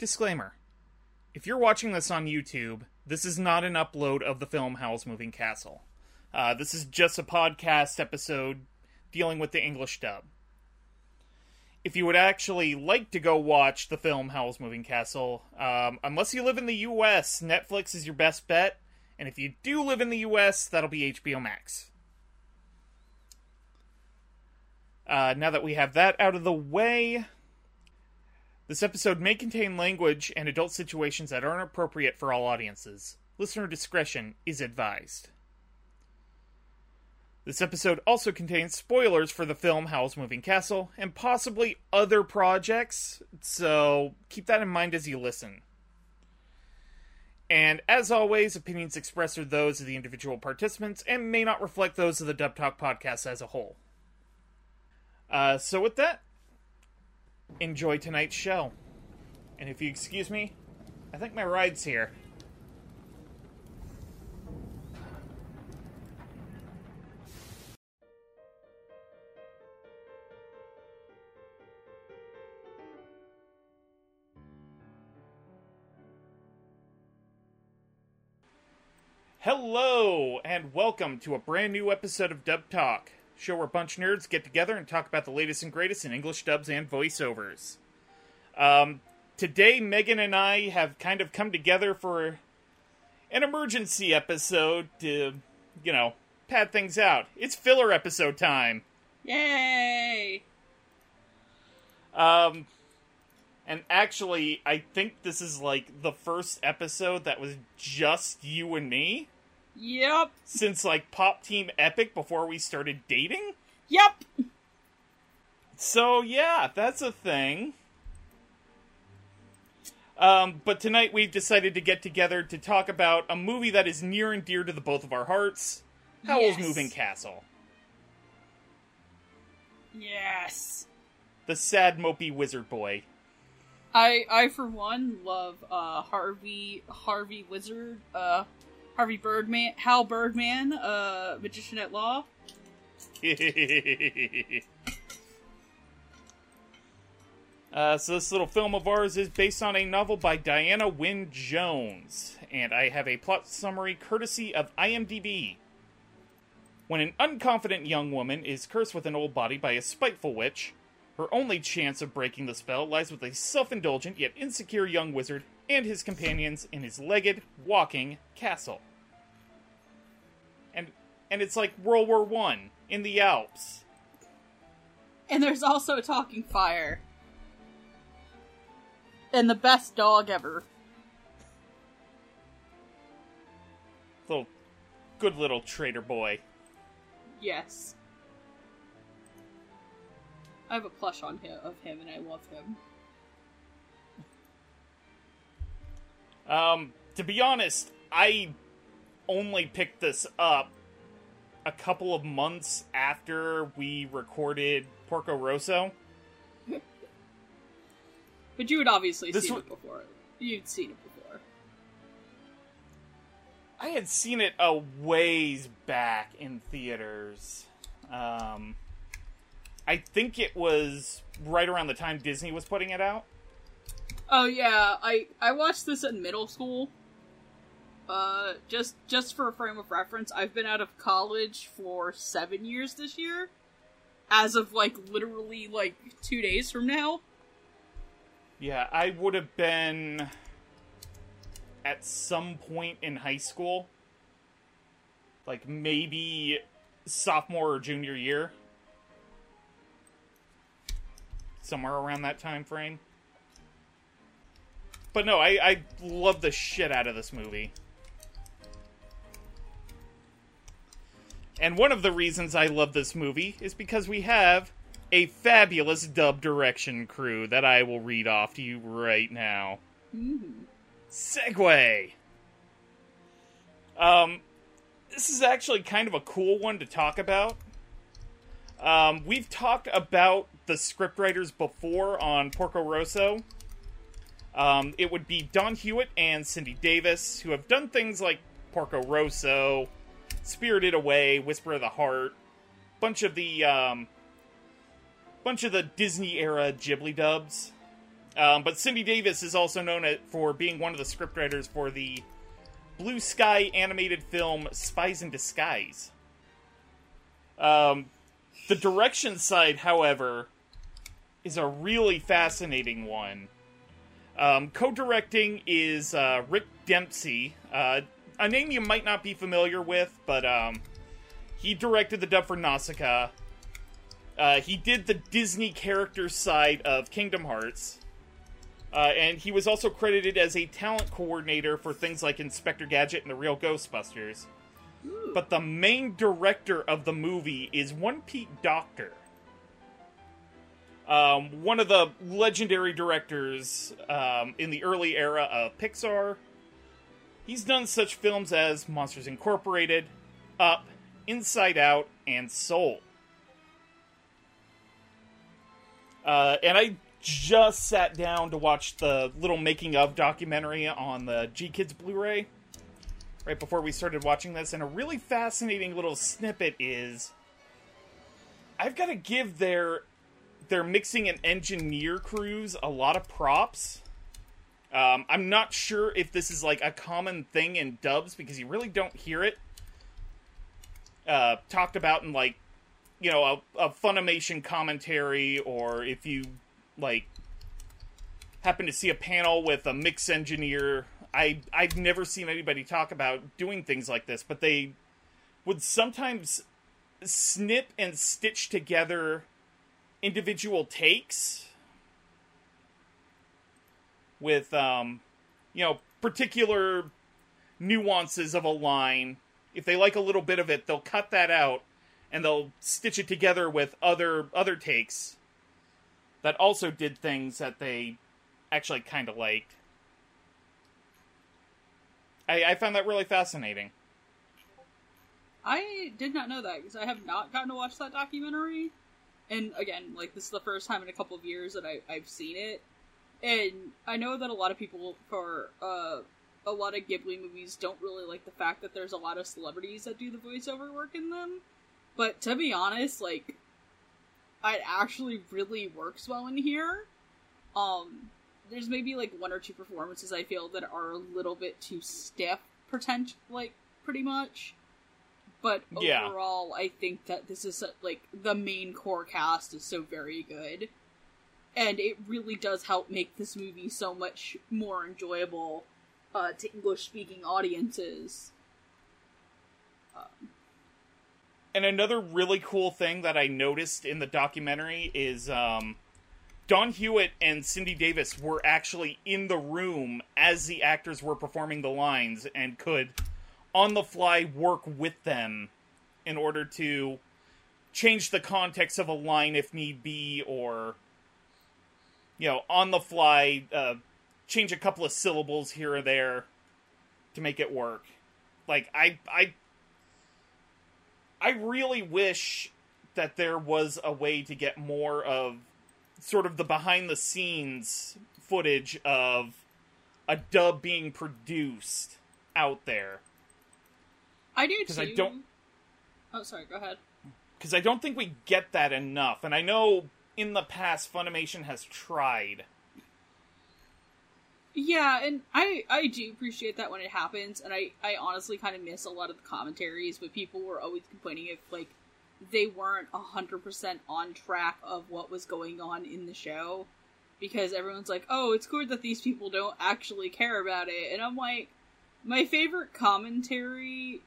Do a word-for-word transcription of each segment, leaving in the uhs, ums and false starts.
Disclaimer. If you're watching this on YouTube, this is not an upload of the film Howl's Moving Castle. Uh, this is just a podcast episode dealing with the English dub. If you would actually like to go watch the film Howl's Moving Castle, um, unless you live in the U S, Netflix is your best bet. And if you do live in the U S, that'll be H B O Max. Uh, now that we have that out of the way, this episode may contain language and adult situations that aren't appropriate for all audiences. Listener discretion is advised. This episode also contains spoilers for the film Howl's Moving Castle, and possibly other projects, so keep that in mind as you listen. And as always, opinions expressed are those of the individual participants, and may not reflect those of the Dub Talk podcast as a whole. Uh, so with that, enjoy tonight's show. And if you excuse me, I think my ride's here. Hello, and welcome to a brand new episode of Dub Talk, a show where a bunch of nerds get together and talk about the latest and greatest in English dubs and voiceovers. Um, today, Megan and I have kind of come together for an emergency episode to, you know, pad things out. It's filler episode time! Yay! Um... And actually, I think this is, like, the first episode that was just you and me. Yep. Since, like, Pop Team Epic before we started dating. Yep. So, yeah, that's a thing. Um, but tonight we've decided to get together to talk about a movie that is near and dear to the both of our hearts. Howl's yes. Moving Castle. Yes. The sad, mopey wizard boy. I, I for one, love uh, Harvey, Harvey Wizard, uh, Harvey Birdman, Hal Birdman, uh, Magician at Law. uh, so this little film of ours is based on a novel by Diana Wynne Jones, and I have a plot summary courtesy of IMDb. When an unconfident young woman is cursed with an old body by a spiteful witch, her only chance of breaking the spell lies with a self-indulgent yet insecure young wizard and his companions in his legged, walking castle. And and it's like World War One in the Alps. And there's also a talking fire. And the best dog ever. Little, good little traitor boy. Yes. I have a plush on him, of him, and I love him. Um, to be honest, I only picked this up a couple of months after we recorded Porco Rosso. But you had obviously this seen w- it before. You'd seen it before. I had seen it a ways back in theaters. Um... I think it was right around the time Disney was putting it out. Oh yeah, I, I watched this in middle school. Uh, just just for a frame of reference, I've been out of college for seven years this year. As of, like, literally, like, two days from now. Yeah, I would have been at some point in high school. Like, maybe sophomore or junior year. Somewhere around that time frame. But no, I, I love the shit out of this movie. And one of the reasons I love this movie is because we have a fabulous dub direction crew that I will read off to you right now. Mm-hmm. Segue! Um, this is actually kind of a cool one to talk about. Um, we've talked about the scriptwriters before on Porco Rosso. Um, it would be Don Hewitt and Cindy Davis, who have done things like Porco Rosso, Spirited Away, Whisper of the Heart, bunch of the, um, bunch of the Disney-era Ghibli dubs. Um, but Cindy Davis is also known for being one of the scriptwriters for the Blue Sky animated film Spies in Disguise. Um, the direction side, however, is a really fascinating one. Um, co-directing is uh, Rick Dempsey, uh, a name you might not be familiar with, but um, he directed the dub for Nausicaa. Uh, he did the Disney character side of Kingdom Hearts. Uh, and he was also credited as a talent coordinator for things like Inspector Gadget and The Real Ghostbusters. Ooh. But the main director of the movie is one Pete Docter. Um, one of the legendary directors um, in the early era of Pixar. He's done such films as Monsters Incorporated, Up, Inside Out, and Soul. Uh, and I... just sat down to watch the little making of documentary on the G Kids Blu-ray right before we started watching this, and a really fascinating little snippet is I've got to give their their mixing and engineer crews a lot of props. Um, I'm not sure if this is like a common thing in dubs because you really don't hear it uh, talked about in like, you know, a, a Funimation commentary, or if you like happened to see a panel with a mix engineer. I I've never seen anybody talk about doing things like this, but they would sometimes snip and stitch together individual takes with um you know particular nuances of a line. If they like a little bit of it, they'll cut that out and they'll stitch it together with other other takes that also did things that they actually kind of liked. I, I found that really fascinating. I did not know that, because I have not gotten to watch that documentary. And again, like, this is the first time in a couple of years that I, I've seen it. And I know that a lot of people for uh, a lot of Ghibli movies don't really like the fact that there's a lot of celebrities that do the voiceover work in them. But to be honest, like, it actually really works well in here. Um, there's maybe, like, one or two performances I feel that are a little bit too stiff, pretend, like, pretty much. But overall, yeah. I think that this is, like, the main core cast is so very good. And it really does help make this movie so much more enjoyable uh, to English-speaking audiences. Um... And another really cool thing that I noticed in the documentary is um, Don Hewitt and Cindy Davis were actually in the room as the actors were performing the lines and could, on the fly, work with them in order to change the context of a line if need be, or, you know, on the fly, uh, change a couple of syllables here or there to make it work. Like, I... I I really wish that there was a way to get more of sort of the behind-the-scenes footage of a dub being produced out there. I do, too. I don't... Oh, sorry, go ahead. Because I don't think we get that enough, and I know in the past Funimation has tried. Yeah, and I, I do appreciate that when it happens, and I, I honestly kind of miss a lot of the commentaries, but people were always complaining if, like, they weren't one hundred percent on track of what was going on in the show, because everyone's like, oh, it's good that these people don't actually care about it, and I'm like, my favorite commentary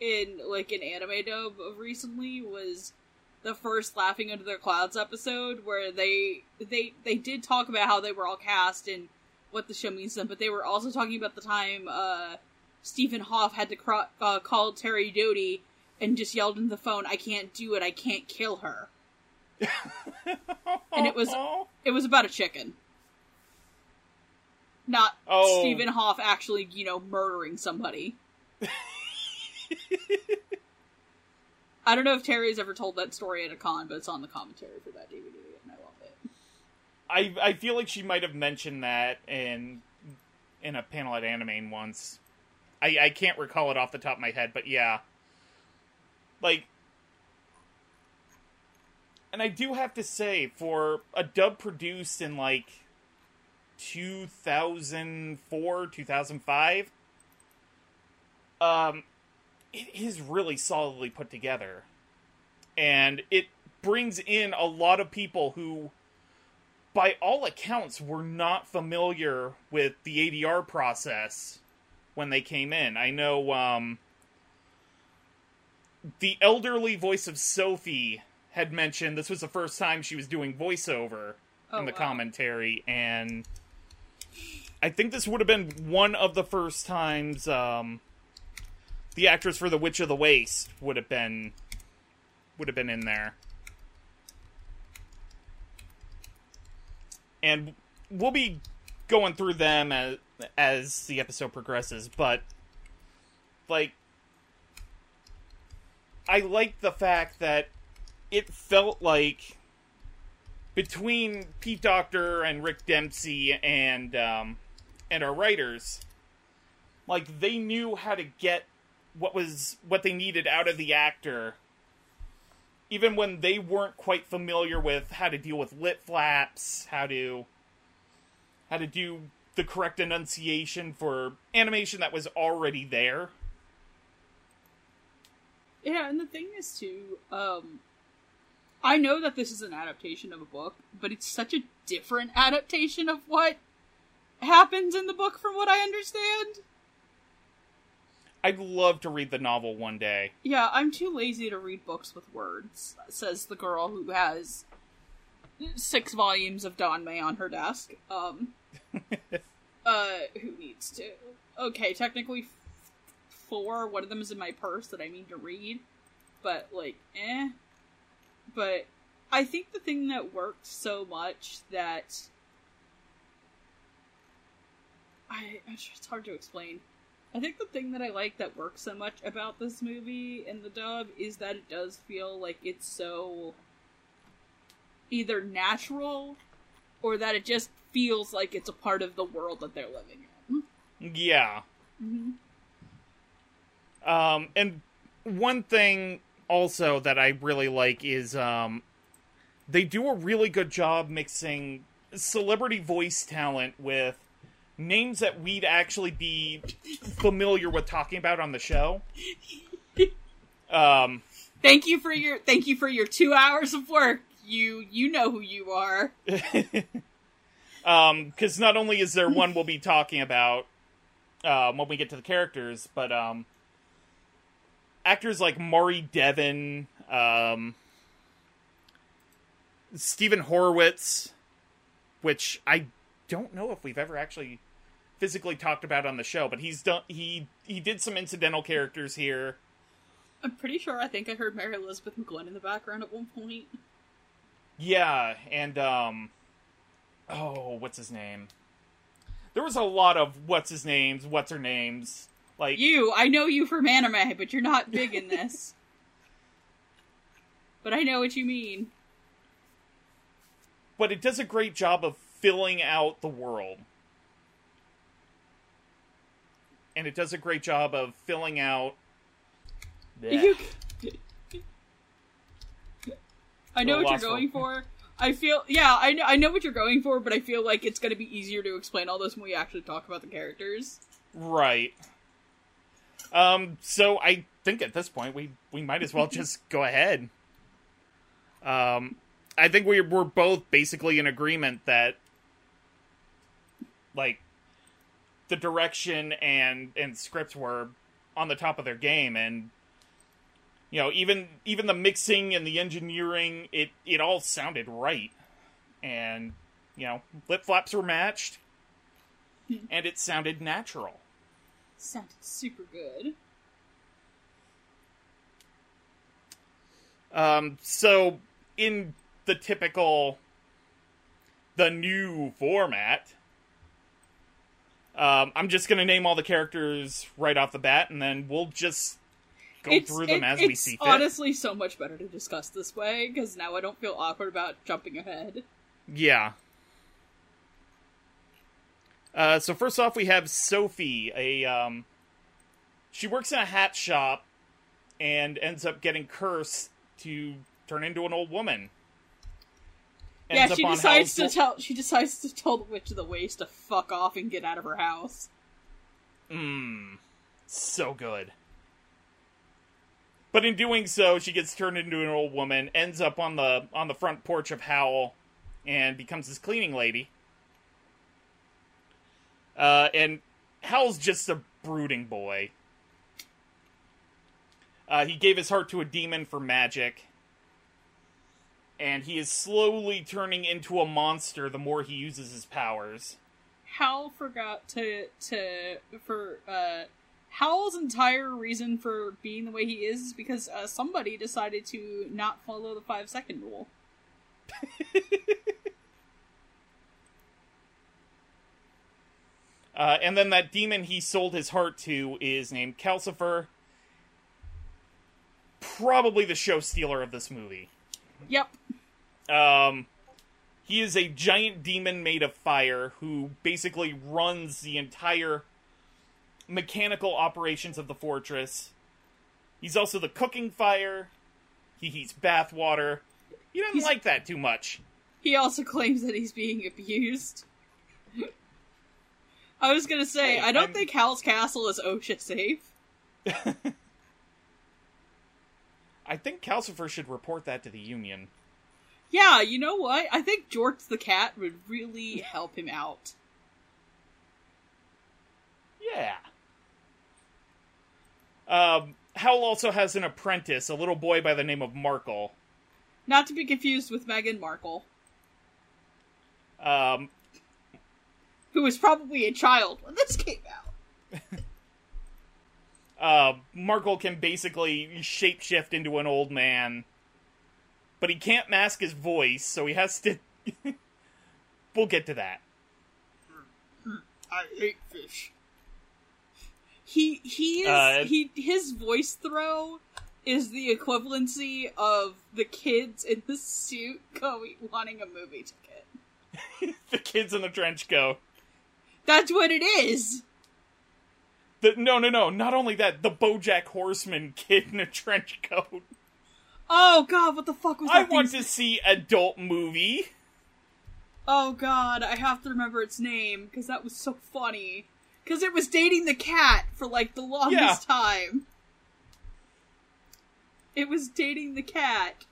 in, like, an anime dub of recently was the first Laughing Under the Clouds episode, where they, they, they did talk about how they were all cast, and what the show means to them, but they were also talking about the time uh, Stephen Hoff had to cro- uh, call Terry Doty and just yelled into the phone, "I can't do it, I can't kill her." And it was it was about a chicken, not oh. Stephen Hoff actually, you know, murdering somebody. I don't know if Terry's ever told that story at a con, but it's on the commentary for that D V D. I, I feel like she might have mentioned that in in a panel at Animane once. I, I can't recall it off the top of my head, but yeah. Like, and I do have to say, for a dub produced in, like, two thousand four, two thousand five. Um, it is really solidly put together. And it brings in a lot of people who, by all accounts, were not familiar with the A D R process when they came in. I know, um... the elderly voice of Sophie had mentioned this was the first time she was doing voiceover oh, in the wow. commentary, and I think this would have been one of the first times um, the actress for The Witch of the Waste would have been would have been in there. And we'll be going through them as, as the episode progresses, but like I like the fact that it felt like between Pete Docter and Rick Dempsey and um, and our writers, like they knew how to get what was what they needed out of the actor, even when they weren't quite familiar with how to deal with lit flaps, how to how to do the correct enunciation for animation that was already there. Yeah, and the thing is, too, um, I know that this is an adaptation of a book, but it's such a different adaptation of what happens in the book from what I understand. I'd love to read the novel one day. Yeah, I'm too lazy to read books with words, says the girl who has six volumes of Don May on her desk. Um, uh, who needs to? Okay, technically four. One of them is in my purse that I need to read, but like, eh. But I think the thing that worked so much that I it's hard to explain. I think the thing that I like that works so much about this movie and the dub is that it does feel like it's so either natural or that it just feels like it's a part of the world that they're living in. Yeah. Mm-hmm. Um, and one thing also that I really like is, um, they do a really good job mixing celebrity voice talent with names that we'd actually be familiar with talking about on the show. Um, thank you for your, thank you for your two hours of work. You, you know who you are. um, 'cause not only is there one we'll be talking about, um, when we get to the characters, but, um. Actors like Maury Devin, um, Stephen Horowitz, which I don't know if we've ever actually physically talked about on the show, but he's done he he did some incidental characters here. I'm pretty sure I think I heard Mary Elizabeth McGlynn in the background at one point. Yeah, and um, oh, what's his name? There was a lot of what's his names, what's her names. Like, you, I know you from anime, but you're not big in this. But I know what you mean. But it does a great job of filling out the world. And it does a great job of filling out... You... I know what you're going for. I feel... Yeah, I know, I know what you're going for, but I feel like it's going to be easier to explain all this when we actually talk about the characters. Right. Um, so I think at this point we, we might as well just go ahead. Um, I think we we're both basically in agreement that, like, the direction and, and scripts were on the top of their game, and, you know, even, even the mixing and the engineering, it, it all sounded right. And, you know, lip flaps were matched, and it sounded natural. Sounded super good. Um, so, in the typical, the new format, um, I'm just going to name all the characters right off the bat, and then we'll just go it's, through them it, as we see fit. It's honestly so much better to discuss this way, because now I don't feel awkward about jumping ahead. Yeah. Uh, so first off, we have Sophie, a, um, she works in a hat shop and ends up getting cursed to turn into an old woman. Yeah, she decides to tell she decides to tell the Witch of the Waste to fuck off and get out of her house. Mmm. So good. But in doing so, she gets turned into an old woman, ends up on the on the front porch of Howl, and becomes his cleaning lady. Uh, and Howl's just a brooding boy. Uh, he gave his heart to a demon for magic. And he is slowly turning into a monster the more he uses his powers. Howl forgot to... to for uh, Howl's entire reason for being the way he is is because uh, somebody decided to not follow the five-second rule. uh, and then that demon he sold his heart to is named Calcifer. Probably the show stealer of this movie. Yep. Um, he is a giant demon made of fire who basically runs the entire mechanical operations of the fortress. He's also the cooking fire. He heats bath water. He doesn't he's, like that too much. He also claims that he's being abused. I was gonna say, I, I don't I'm... think Howl's Castle is OSHA safe. I think Calcifer should report that to the Union. Yeah, you know what? I think George the Cat would really help him out. Yeah. Um, Howl also has an apprentice, a little boy by the name of Markle. Not to be confused with Meghan Markle. Um, who was probably a child when this came out. Uh, Markle can basically shapeshift into an old man, but he can't mask his voice, so he has to... We'll get to that. I hate fish. He, he is, uh, he, his voice throw is the equivalency of the kids in the suit going, wanting a movie ticket. The kids in the trench coat. That's what it is! The, no, no, no, not only that, the BoJack Horseman kid in a trench coat. Oh, God, what the fuck was that I thing? Want to see adult movie. Oh, God, I have to remember its name, because that was so funny. Because it was dating the cat for, like, the longest yeah. time. It was dating the cat.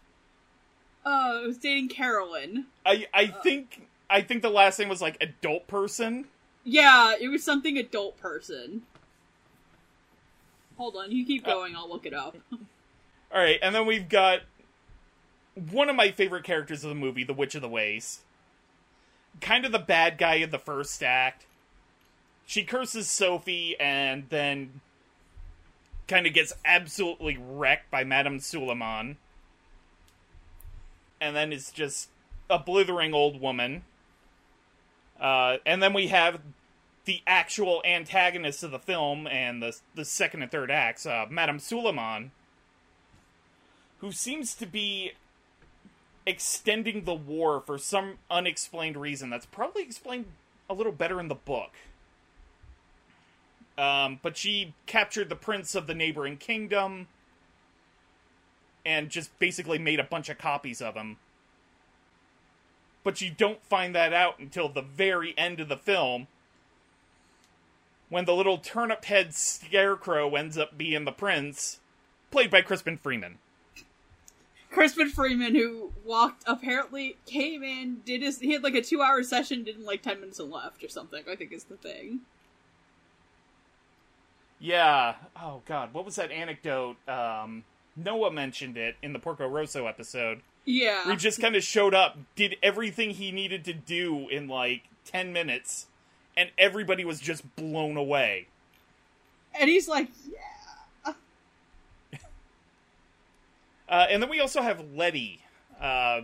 Oh, uh, it was dating Carolyn. I, I uh, think I think the last name was, like, adult person. Yeah, it was something adult person. Hold on, you keep going, I'll look it up. Alright, and then we've got one of my favorite characters of the movie, the Witch of the Waste. Kind of the bad guy in the first act. She curses Sophie and then kind of gets absolutely wrecked by Madame Suleiman. And then it's just a blithering old woman. Uh, and then we have... the actual antagonist of the film and the the second and third acts, uh, Madame Suleiman, who seems to be extending the war for some unexplained reason that's probably explained a little better in the book. Um, but she captured the prince of the neighboring kingdom and just basically made a bunch of copies of him. But you don't find that out until the very end of the film, when the little turnip-head scarecrow ends up being the prince, played by Crispin Freeman. Crispin Freeman, who walked, apparently came in, did his, he had like a two-hour session, did in like ten minutes and left or something, I think is the thing. Yeah. Oh, God. What was that anecdote? Um, Noah mentioned it in the Porco Rosso episode. Yeah. Where he just kind of showed up, did everything he needed to do in like ten minutes... and everybody was just blown away. And he's like, yeah. uh, and then we also have Letty. Uh,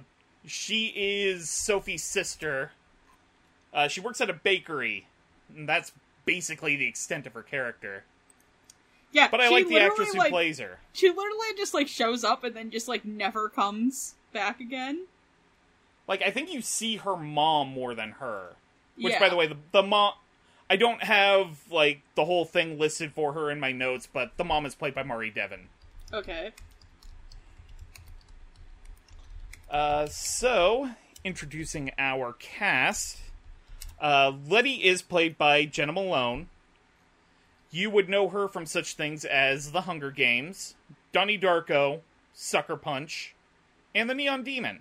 she is Sophie's sister. Uh, she works at a bakery. And that's basically the extent of her character. Yeah, but I like the actress who like, plays her. She literally just like shows up and then just like never comes back again. Like, I think you see her mom more than her. Which, yeah. by the way, the, the mom... I don't have, like, the whole thing listed for her in my notes, but the mom is played by Mari Devon. Okay. Uh, so, introducing our cast. Uh, Letty is played by Jenna Malone. You would know her from such things as The Hunger Games, Donnie Darko, Sucker Punch, and The Neon Demon.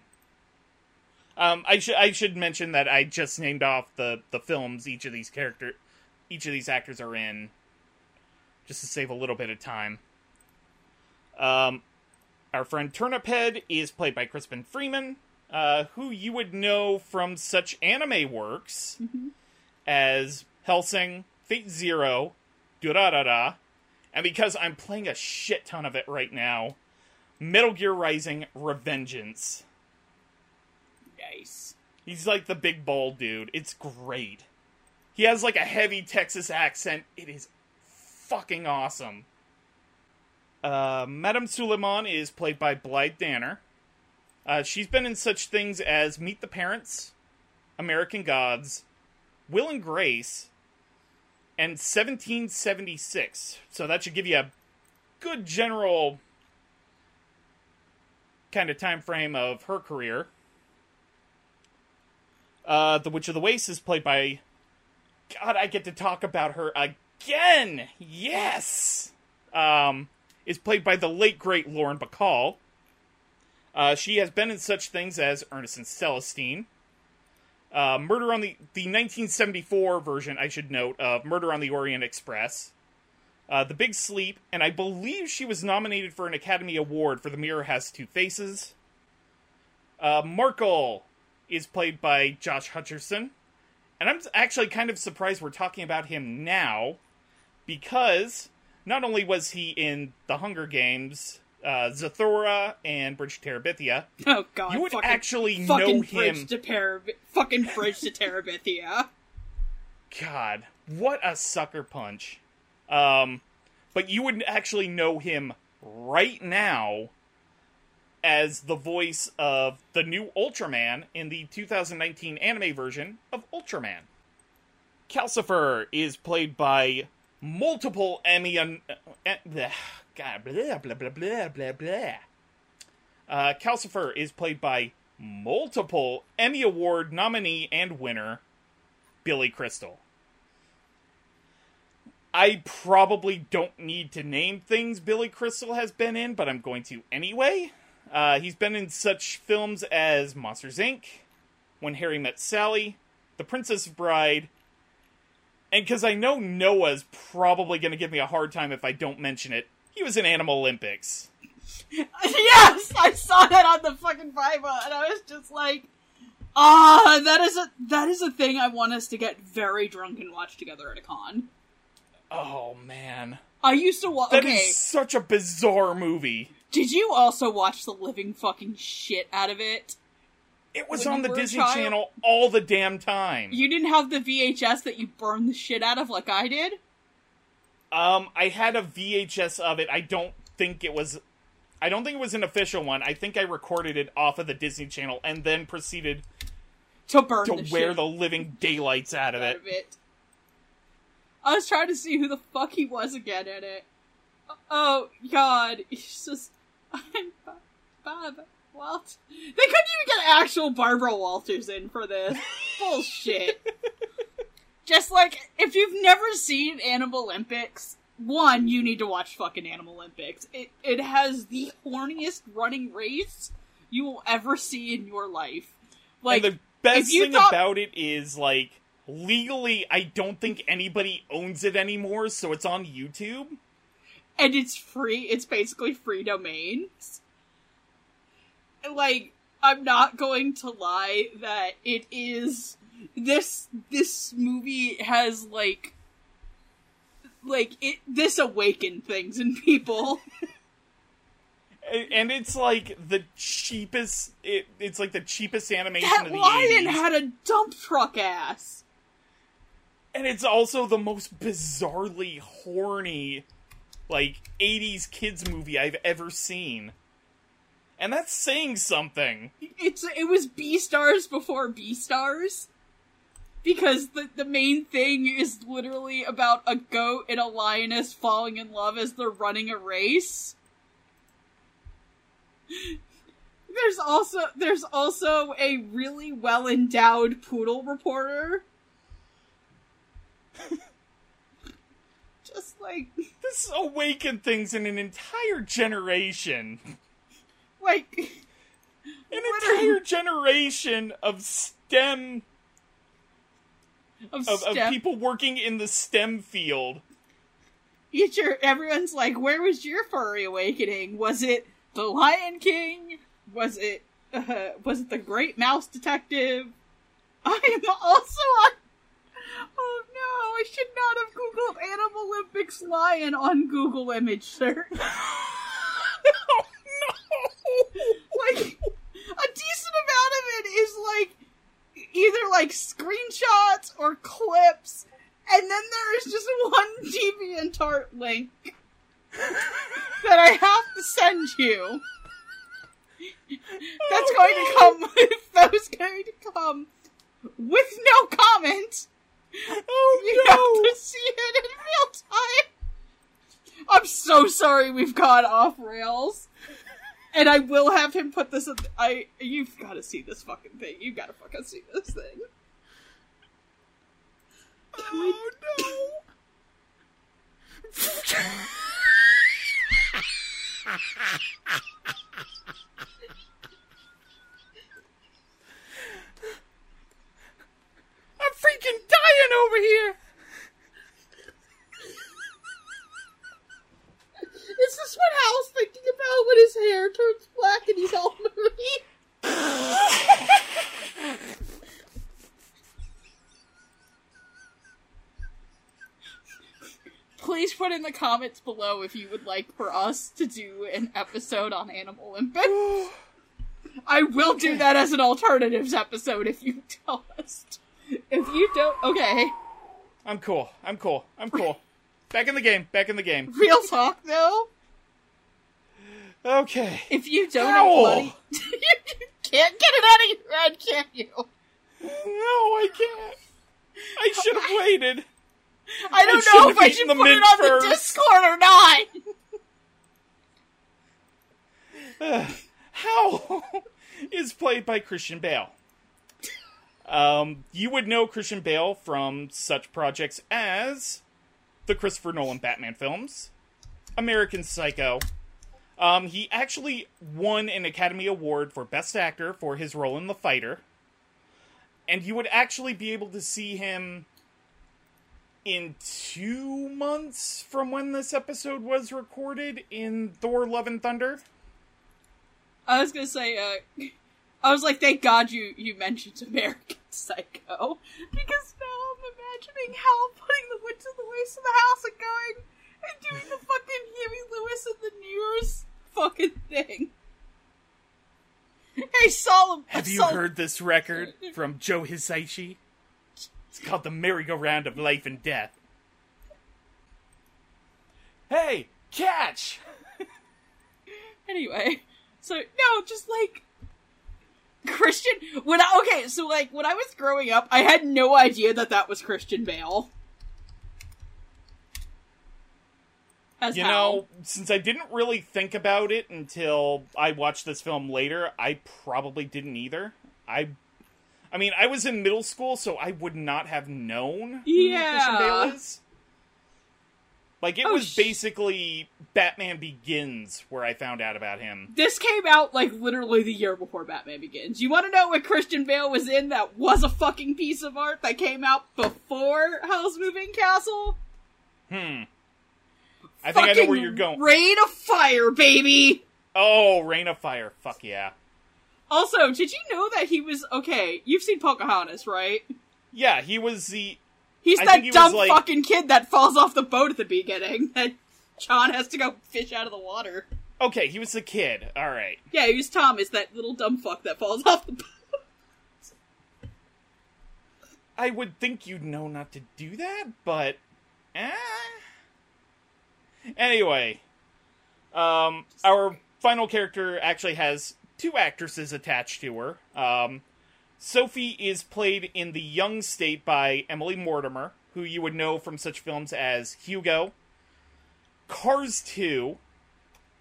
Um, I should I should mention that I just named off the, the films each of these character, each of these actors are in, just to save a little bit of time. Um, our friend Turniphead is played by Crispin Freeman, uh, who you would know from such anime works mm-hmm. as Hellsing, Fate Zero, Durarara, and because I'm playing a shit ton of it right now, Metal Gear Rising: Revengeance. Nice. He's like the big bald dude. It's great. He has like a heavy Texas accent. It is fucking awesome. Uh, Madame Suleiman is played by Blythe Danner. Uh, she's been in such things as Meet the Parents, American Gods, Will and Grace, and seventeen seventy-six. So that should give you a good general kind of time frame of her career. Uh, the Witch of the Waste is played by... God, I get to talk about her again! Yes! Um, is played by the late, great Lauren Bacall. Uh, she has been in such things as Ernest and Celestine. Uh, Murder on the... The nineteen seventy-four version, I should note, of Murder on the Orient Express. Uh, the Big Sleep. And I believe she was nominated for an Academy Award for The Mirror Has Two Faces. Uh, Markle... is played by Josh Hutcherson. And I'm actually kind of surprised we're talking about him now, because not only was he in The Hunger Games, uh, Zathura, and Bridge to Terabithia, oh god, you would fucking, actually fucking know Bridge him... To Parab- fucking Bridge to Terabithia. God, what a sucker punch. Um, but you would actually know him right now as the voice of the new Ultraman in the two thousand nineteen anime version of Ultraman. Calcifer is played by multiple Emmy... Un- uh, bleh, God, blah, blah, blah, blah, blah, blah. Uh, Calcifer is played by multiple Emmy Award nominee and winner, Billy Crystal. I probably don't need to name things Billy Crystal has been in, but I'm going to anyway. Uh, he's been in such films as Monsters, Incorporated, When Harry Met Sally, The Princess Bride, and because I know Noah's probably going to give me a hard time if I don't mention it, he was in Animal Olympics. Yes! I saw that on the fucking Bible, and I was just like, ah, that is a, that is a thing I want us to get very drunk and watch together at a con. Oh, man. I used to watch... That okay. is such a bizarre movie. Did you also watch the living fucking shit out of it? It was on the Disney Channel all the damn time. You didn't have the V H S that you burned the shit out of like I did? Um, I had a V H S of it. I don't think it was... I don't think it was an official one. I think I recorded it off of the Disney Channel and then proceeded... To burn the shit. To wear the living daylights out of it. Out of it. I was trying to see who the fuck he was again in it. Oh, God. He's just... I'm Bob Walt. They couldn't even get actual Barbara Walters in for this. Bullshit. Just like, if you've never seen Animal Olympics, one, you need to watch fucking Animal Olympics. It it has the horniest running race you will ever see in your life. Like, and the best thing thought- about it is, like, legally, I don't think anybody owns it anymore, so it's on YouTube. And it's free. It's basically free domains. Like, I'm not going to lie that it is... This this movie has, like... Like, it this awakened things in people. And it's, like, the cheapest... It, it's, like, the cheapest animation that of the lion eighties. Had a dump truck ass! And it's also the most bizarrely horny... like, eighties kids movie I've ever seen. And that's saying something. It's It was B-Stars before B-Stars. Because the, the main thing is literally about a goat and a lioness falling in love as they're running a race. there's also there's also a really well endowed poodle reporter. Just like this awakened things in an entire generation. Like an entire generation of STEM of, of, STEM. of people working in the STEM field. Each your, everyone's like, where was your furry awakening? Was it The Lion King? Was it uh, was it The Great Mouse Detective? I am also on. Oh no! I should not have googled Animal Olympics lion on Google image search. Oh no! Like a decent amount of it is like either like screenshots or clips. And then there is just one DeviantArt link that I have to send you. That's oh, going no. to come with, that is going to come with no comment. Oh you no! You have to see it in real time. I'm so sorry we've gone off rails. And I will have him put this up. I, you've got to see this fucking thing. You've got to fucking see this thing. Oh no! I'm freaking dying over here. Is this what Hal's thinking about when his hair turns black and he's all moody? Please put in the comments below if you would like for us to do an episode on Animal Olympics. I will do that as an alternatives episode if you tell us. To. If you don't, okay. I'm cool. I'm cool. I'm cool. Back in the game. Back in the game. Real talk, though. Okay. If you don't have money, you can't get it out of your head, can you? No, I can't. I should have waited. I don't I know if I should put it on first. The Discord or not! uh, Howl is played by Christian Bale. Um, you would know Christian Bale from such projects as the Christopher Nolan Batman films, American Psycho. Um, he actually won an Academy Award for Best Actor for his role in The Fighter. And you would actually be able to see him in two months from when this episode was recorded in Thor Love and Thunder. I was gonna say, uh, I was like, thank God you, you mentioned American Psycho. Because now I'm imagining Hal putting the Witch of the Waste in the house and going and doing the fucking Huey Lewis and the News fucking thing. Hey, Solomon. Have you Sol- heard this record from Joe Hisaishi? It's called the merry-go-round of life and death. Hey, catch! Anyway, so, no, just, like, Christian, when I, okay, so, like, when I was growing up, I had no idea that that was Christian Bale. As you how. know, since I didn't really think about it until I watched this film later, I probably didn't either. I I mean, I was in middle school, so I would not have known yeah. who Christian Bale is. Like, it oh, was sh- basically Batman Begins where I found out about him. This came out, like, literally the year before Batman Begins. You want to know what Christian Bale was in that was a fucking piece of art that came out before Howl's Moving Castle? Hmm. I fucking think I know where you're going. Reign of Fire, baby! Oh, Reign of Fire. Fuck yeah. Also, did you know that he was... Okay, you've seen Pocahontas, right? Yeah, he was the... He's I that he dumb like... fucking kid that falls off the boat at the beginning. That John has to go fish out of the water. Okay, he was the kid. All right. Yeah, he was Thomas, that little dumb fuck that falls off the boat. I would think you'd know not to do that, but... Eh. Anyway. Um, our final character actually has... two actresses attached to her. Um, Sophie is played in The Young State by Emily Mortimer, who you would know from such films as Hugo, Cars two.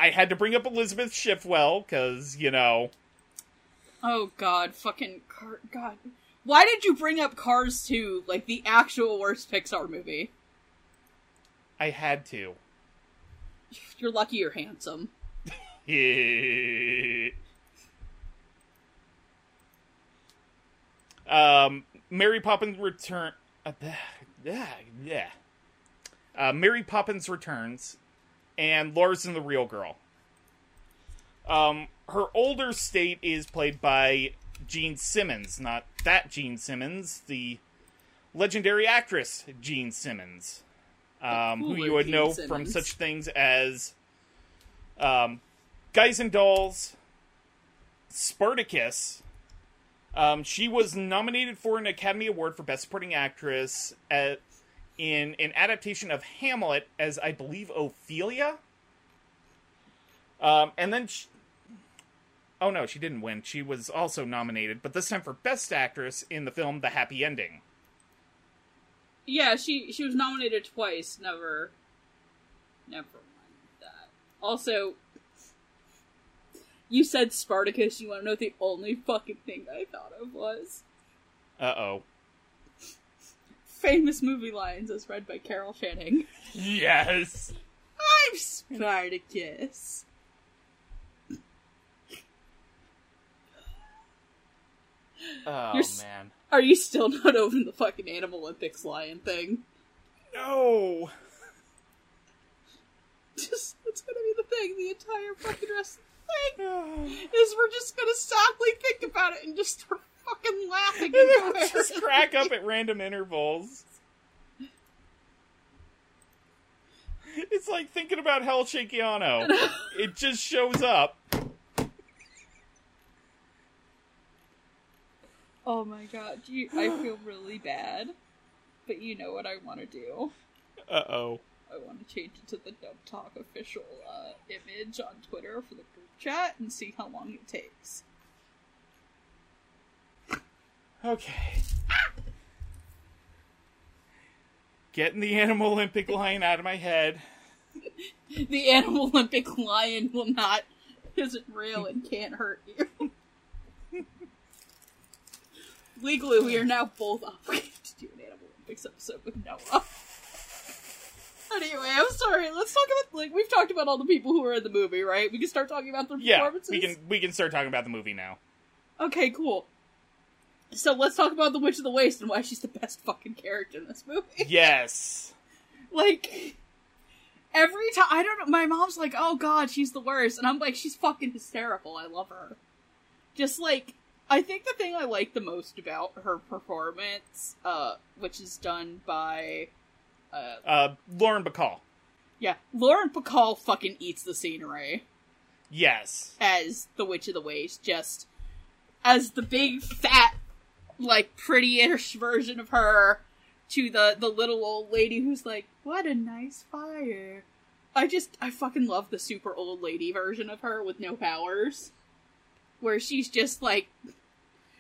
I had to bring up Elizabeth Shifwell, because, you know, Oh god, fucking car- god. Why did you bring up Cars two, like the actual worst Pixar movie? I had to. You're lucky you're handsome. um, Mary Poppins Return. Uh, yeah, yeah. Uh, Mary Poppins Returns, and Lars and the Real Girl. Um, her older state is played by Jean Simmons, not that Jean Simmons, the legendary actress Jean Simmons, um, who you would Jean know Simmons. From such things as um, Guys and Dolls, Spartacus. Um, she was nominated for an Academy Award for Best Supporting Actress at, in an adaptation of Hamlet as, I believe, Ophelia. Um, and then... She, oh no, she didn't win. She was also nominated, but this time for Best Actress in the film The Happy Ending. Yeah, she, she was nominated twice. Never... Never mind that. Also... You said Spartacus, you want to know what the only fucking thing I thought of was? Uh-oh. Famous movie lines as read by Carol Channing. Yes! I'm Spartacus. Oh, You're man. Are you still not over the fucking Animal Olympics lion thing? No! Just, that's gonna be the thing, the entire fucking rest of is we're just gonna sadly think about it and just start fucking laughing and and we'll just crack up at random intervals. It's like thinking about Hell Shakiano. It just shows up. Oh my god, you, I feel really bad, but you know what I want to do. Uh oh. I want to change it to the Dub Talk official uh, image on Twitter for the group chat and see how long it takes. Okay. Ah! Getting the Animal Olympic lion out of my head. The Animal Olympic lion will not, isn't real and can't hurt you. Legally, we are now both obligated to do an Animal Olympics episode with Noah. Anyway, I'm sorry, let's talk about, like, we've talked about all the people who were in the movie, right? We can start talking about their yeah, performances? Yeah, we can, we can start talking about the movie now. Okay, cool. So let's talk about the Witch of the Waste and why she's the best fucking character in this movie. Yes! Like, every time, I don't know, my mom's like, oh god, she's the worst, and I'm like, she's fucking hysterical, I love her. Just, like, I think the thing I like the most about her performance, uh, which is done by... Uh, uh, Lauren Bacall. Yeah, Lauren Bacall fucking eats the scenery. Yes. As the Witch of the Waste, just as the big, fat, like, pretty-ish version of her to the, the little old lady who's like, what a nice fire. I just, I fucking love the super old lady version of her with no powers. Where she's just like,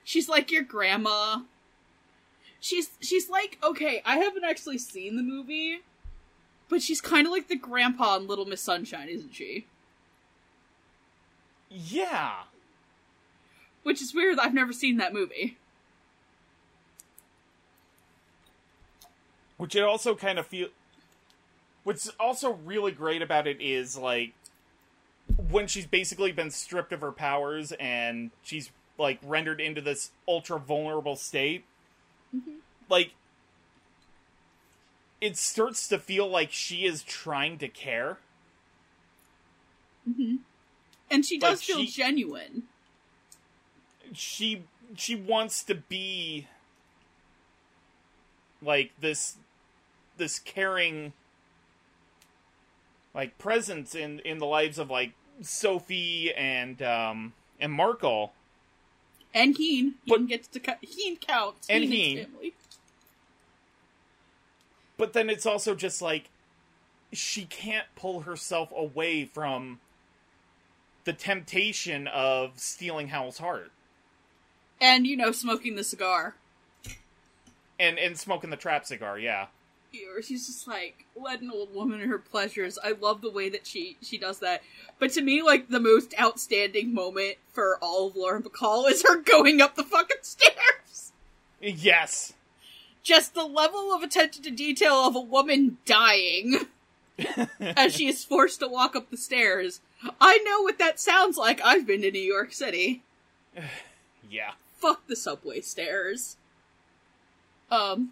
she's like your grandma. She's she's like, okay, I haven't actually seen the movie, but she's kind of like the grandpa in Little Miss Sunshine, isn't she? Yeah. Which is weird, I've never seen that movie. Which it also kind of feel... What's also really great about it is, like, when she's basically been stripped of her powers and she's, like, rendered into this ultra-vulnerable state, like, it starts to feel like she is trying to care. Mm-hmm. And she does like feel she, genuine. She she wants to be, like, this this caring, like, presence in, in the lives of, like, Sophie and, um, and Markle. And Heen. Heen gets to cut. Heen counts. And Heen. His family. But then it's also just like, she can't pull herself away from the temptation of stealing Howl's heart. And, you know, smoking the cigar. And and smoking the trap cigar, yeah. you, or she's just like, let an old woman and her pleasures. I love the way that she she does that. But to me, like, the most outstanding moment for all of Lauren Bacall is her going up the fucking stairs. Yes. Just the level of attention to detail of a woman dying as she is forced to walk up the stairs. I know what that sounds like. I've been to New York City. Yeah. Fuck the subway stairs. Um,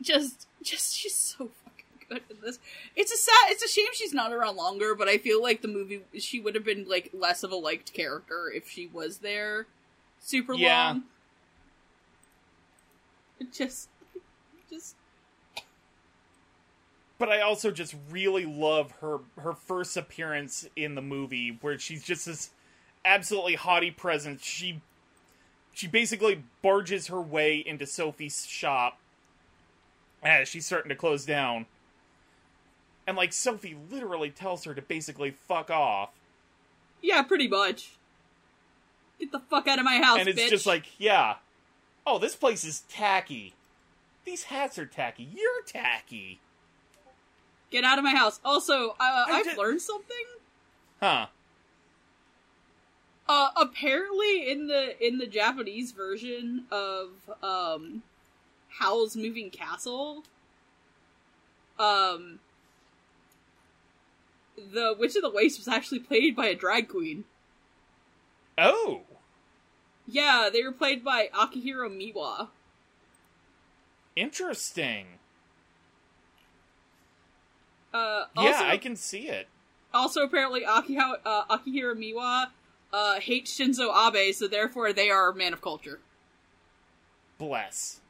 just, just, she's so fucking good in this. It's a sad, it's a shame she's not around longer, but I feel like the movie, she would have been, like, less of a liked character if she was there super yeah. long. Just, just. But I also just really love her, her first appearance in the movie, where she's just this absolutely haughty presence. She She basically barges her way into Sophie's shop as she's starting to close down. And, like, Sophie literally tells her to basically fuck off. Yeah, pretty much. Get the fuck out of my house, bitch. And it's bitch. just like, yeah. Oh, this place is tacky. These hats are tacky. You're tacky. Get out of my house. Also, uh, I've just... learned something. Huh. Uh, apparently, in the in the Japanese version of um, Howl's Moving Castle, um, the Witch of the Waste was actually played by a drag queen. Oh, yeah, they were played by Akihiro Miwa. Interesting. Uh, also, yeah, I can see it. Also, apparently, Akihiro, uh, Akihiro Miwa. Uh, hate Shinzo Abe, so therefore they are a man of culture. Bless.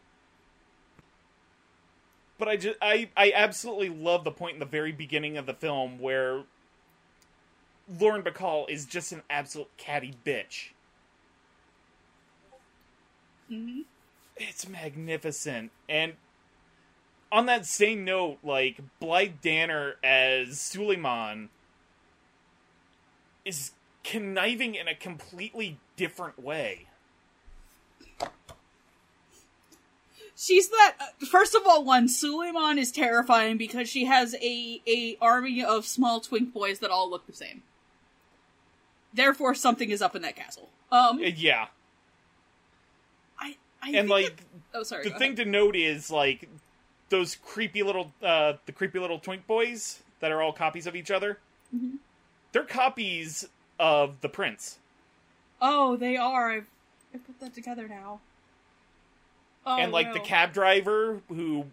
But I just, I, I absolutely love the point in the very beginning of the film where Lauren Bacall is just an absolute catty bitch. Mm-hmm. It's magnificent. And on that same note, like, Blythe Danner as Suleiman is conniving in a completely different way. She's that... Uh, first of all, one, Suleiman is terrifying because she has a, a army of small twink boys that all look the same. Therefore, something is up in that castle. Um, yeah. I, I and, think like, that, oh, sorry, the thing ahead. to note is, like, those creepy little... Uh, the creepy little twink boys that are all copies of each other. Mm-hmm. They're copies... of the prince. Oh, they are. I've, I put that together now. Oh, and, like, no. the cab driver who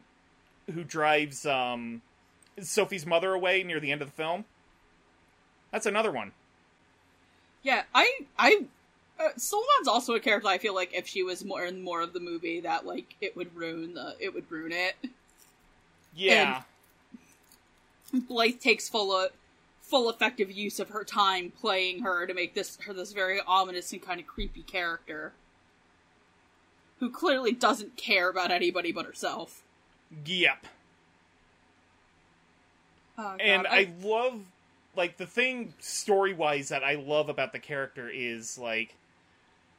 who drives um, Sophie's mother away near the end of the film. That's another one. Yeah, I... I uh, Solon's also a character I feel like if she was more in more of the movie that, like, it would ruin the... It would ruin it. Yeah. And Blythe takes full of... full effective use of her time playing her to make this her this very ominous and kind of creepy character who clearly doesn't care about anybody but herself. Yep. Oh, and I... I love, like, the thing story-wise that I love about the character is, like,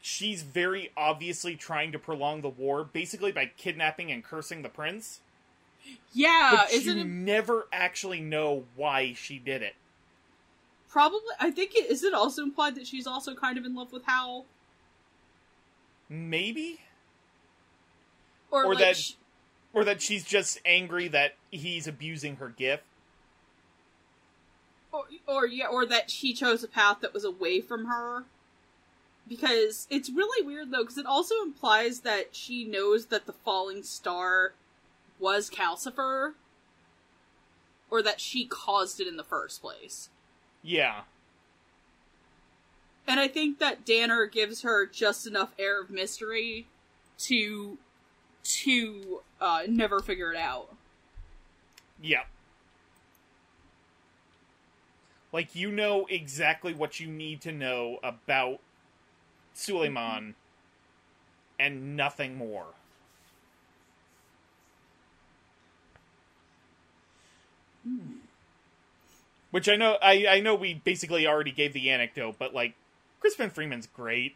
she's very obviously trying to prolong the war, basically by kidnapping and cursing the prince. Yeah. But you it... never actually know why she did it. Probably, I think, it, is it also implied that she's also kind of in love with Howl? Maybe? Or, or like that she... or that she's just angry that he's abusing her gift? Or, or, yeah, or that she chose a path that was away from her. Because it's really weird, though, because it also implies that she knows that the falling star was Calcifer. Or that she caused it in the first place. Yeah. And I think that Danner gives her just enough air of mystery to to uh, never figure it out. Yeah. Like, you know exactly what you need to know about Suleiman and nothing more. Hmm. Which I know, I, I know we basically already gave the anecdote, but, like, Crispin Freeman's great.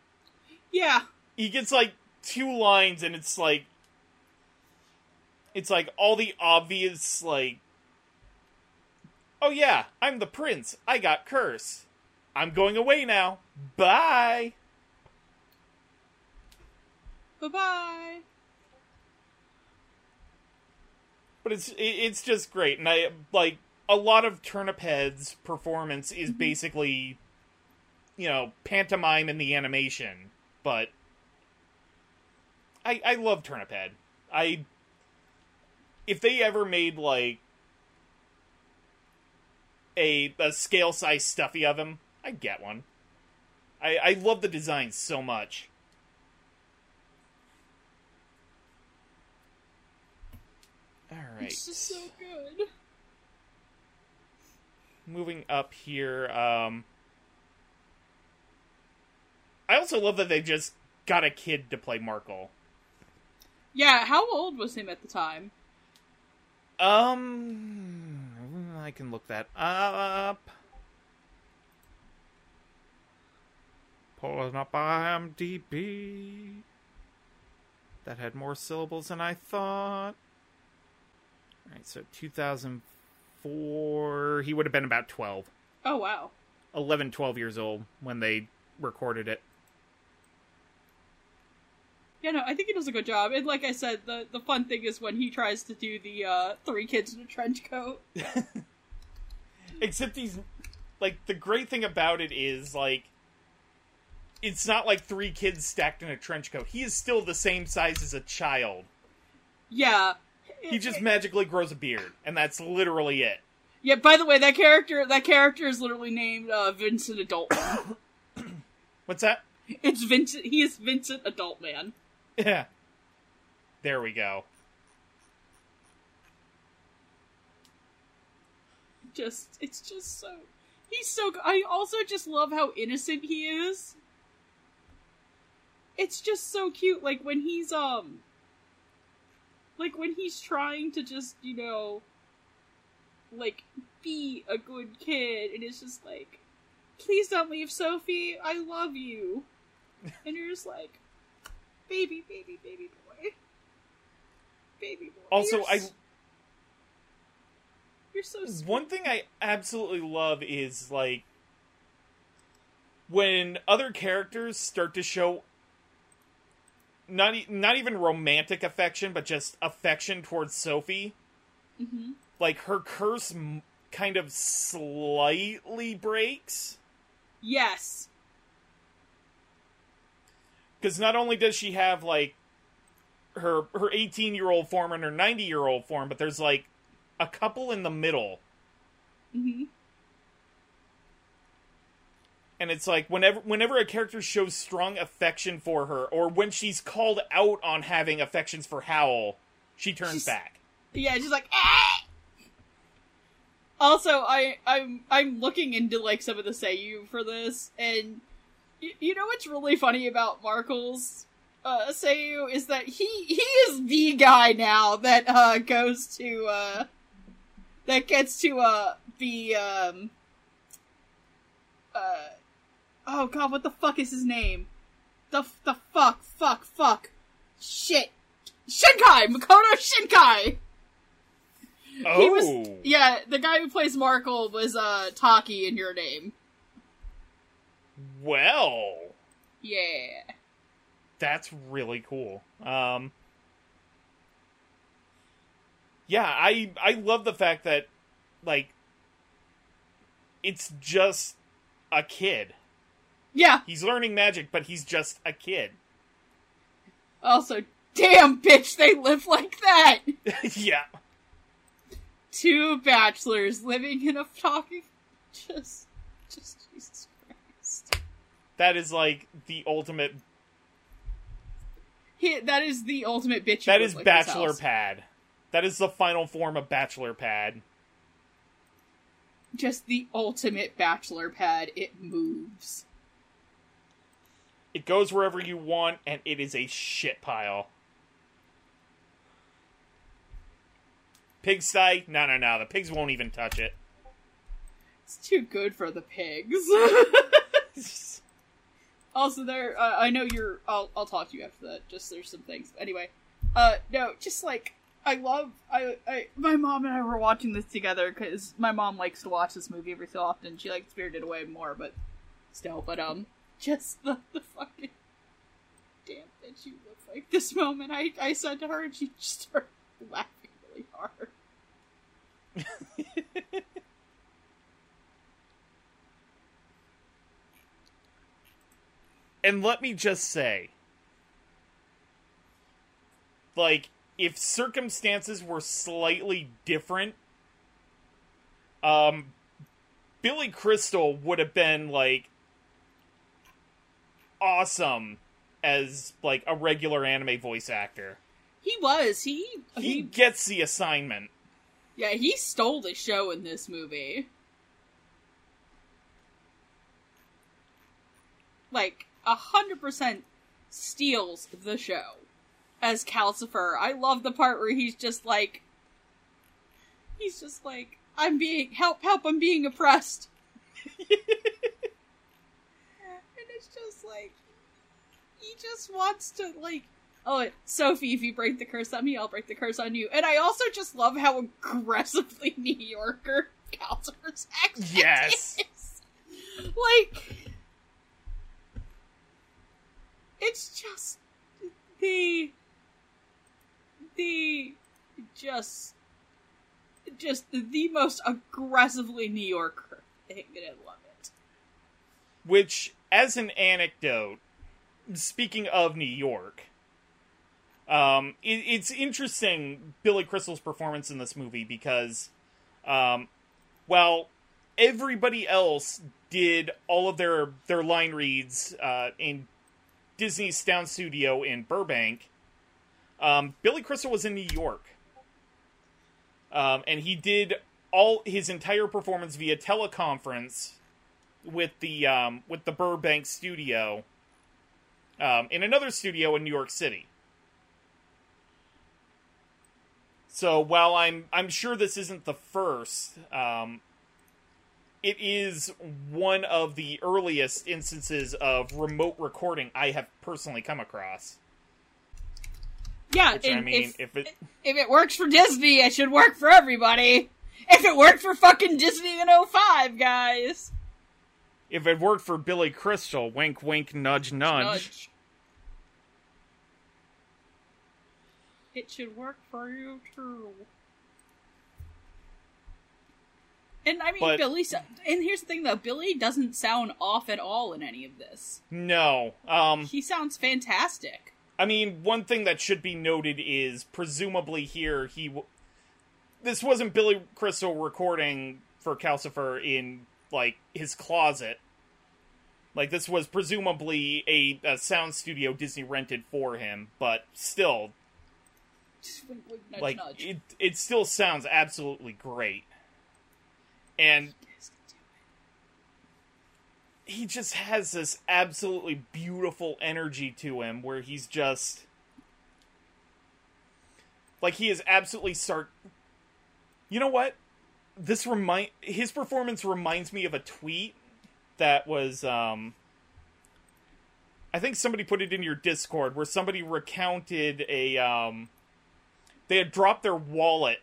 Yeah. He gets, like, two lines, and it's like, it's like all the obvious, like, oh yeah, I'm the prince, I got curse, I'm going away now, bye! Bye-bye! But it's it's just great, and I, like, a lot of Turnip Head's performance is mm-hmm. basically, you know, pantomime in the animation, but I I love Turnip Head. I, if they ever made, like, a, a scale-size stuffy of him, I'd get one. I, I love the design so much. Alright. It's just so good. Moving up here, um... I also love that they just got a kid to play Markle. Yeah, how old was him at the time? Um... I can look that up. Pulling up IMDb. That had more syllables than I thought. Alright, so two thousand four, he would have been about twelve. Oh, wow. eleven, twelve years old when they recorded it. Yeah, no, I think he does a good job. And like I said, the, the fun thing is when he tries to do the uh, three kids in a trench coat. Except he's, like, the great thing about it is, like, it's not like three kids stacked in a trench coat. He is still the same size as a child. Yeah. He just magically grows a beard, and that's literally it. Yeah, by the way, that character that character is literally named uh, Vincent Adultman. What's that? It's Vincent. He is Vincent Adultman. Yeah. There we go. Just, it's just so, he's so, I also just love how innocent he is. It's just so cute, like, when he's, um, like, when he's trying to just, you know, like, be a good kid, and it's just like, please don't leave, Sophie, I love you. And you're just like, baby, baby, baby boy. Baby boy. Also, you're I... So, you're so sweet. One thing I absolutely love is, like, when other characters start to show not, e- not even romantic affection, but just affection towards Sophie. Mm-hmm. Like, her curse m- kind of slightly breaks. Yes. Because not only does she have, like, her her eighteen-year-old form and her ninety-year-old form, but there's, like, a couple in the middle. Mm-hmm. And it's like, whenever whenever a character shows strong affection for her, or when she's called out on having affections for Howl, she turns she's, back. Yeah, she's like, ah! Also, I, I'm, I'm looking into, like, some of the seiyuu for this, and y- you know what's really funny about Markle's uh, seiyuu is that he, he is the guy now that uh, goes to, uh, that gets to uh, the, um, uh, oh god, what the fuck is his name? The, the fuck, fuck, fuck, shit. Shinkai! Makoto Shinkai! Oh. He was, yeah, the guy who plays Markle was uh, Taki in Your Name. Well. Yeah. That's really cool. Um, yeah, I I love the fact that, like, it's just a kid. Yeah. He's learning magic, but he's just a kid. Also, damn, bitch, they live like that! Yeah. Two bachelors living in a fucking... Just... Just Jesus Christ. That is, like, the ultimate... He, that is the ultimate bitch. That is bachelor pad. That is the final form of bachelor pad. Just the ultimate bachelor pad. It moves. It goes wherever you want, and it is a shit pile. Pigsty? No, no, no. The pigs won't even touch it. It's too good for the pigs. Also, there... Uh, I know you're... I'll, I'll talk to you after that. Just, there's some things. Anyway. Uh, no, just, like... I love, I, I, my mom and I were watching this together, because my mom likes to watch this movie every so often. She likes Spirited Away more, but still, but, um, just the, the fucking, damn, that you look like this moment, I, I said to her, and she just started laughing really hard. And let me just say, like, if circumstances were slightly different, um, Billy Crystal would have been, like, awesome as, like, a regular anime voice actor. He was. He, he... He gets the assignment. Yeah, he stole the show in this movie. Like, a hundred percent steals the show. As Calcifer, I love the part where he's just like, he's just like, I'm being, help, help, I'm being oppressed. And it's just like, he just wants to, like, oh, Sophie, if you break the curse on me, I'll break the curse on you. And I also just love how aggressively New Yorker Calcifer's accent yes. is. Like, it's just the... The, just, just the most aggressively New Yorker thing, and I love it. Which, as an anecdote, speaking of New York, um, it, it's interesting, Billy Crystal's performance in this movie, because, um, well, everybody else did all of their, their line reads, uh, in Disney's Sound Studio in Burbank. Um, Billy Crystal was in New York, um, and he did all his entire performance via teleconference with the um, with the Burbank studio um, in another studio in New York City. So while I'm I'm sure this isn't the first, um, it is one of the earliest instances of remote recording I have personally come across. Yeah, Which, I mean, if, if, it... if it works for Disney, it should work for everybody. If it worked for fucking Disney in oh five, guys. If it worked for Billy Crystal, wink, wink, nudge, nudge. nudge. It should work for you, too. And, I mean, but... Billy... And here's the thing, though. Billy doesn't sound off at all in any of this. No. Um... He sounds fantastic. I mean, one thing that should be noted is, presumably here, he... W- this wasn't Billy Crystal recording for Calcifer in, like, his closet. Like, this was presumably a, a sound studio Disney rented for him, but still... Like, it, it still sounds absolutely great. And... he just has this absolutely beautiful energy to him where he's just... Like, he is absolutely sar... You know what? This remind... His performance reminds me of a tweet that was, um... I think somebody put it in your Discord, where somebody recounted a, um... they had dropped their wallet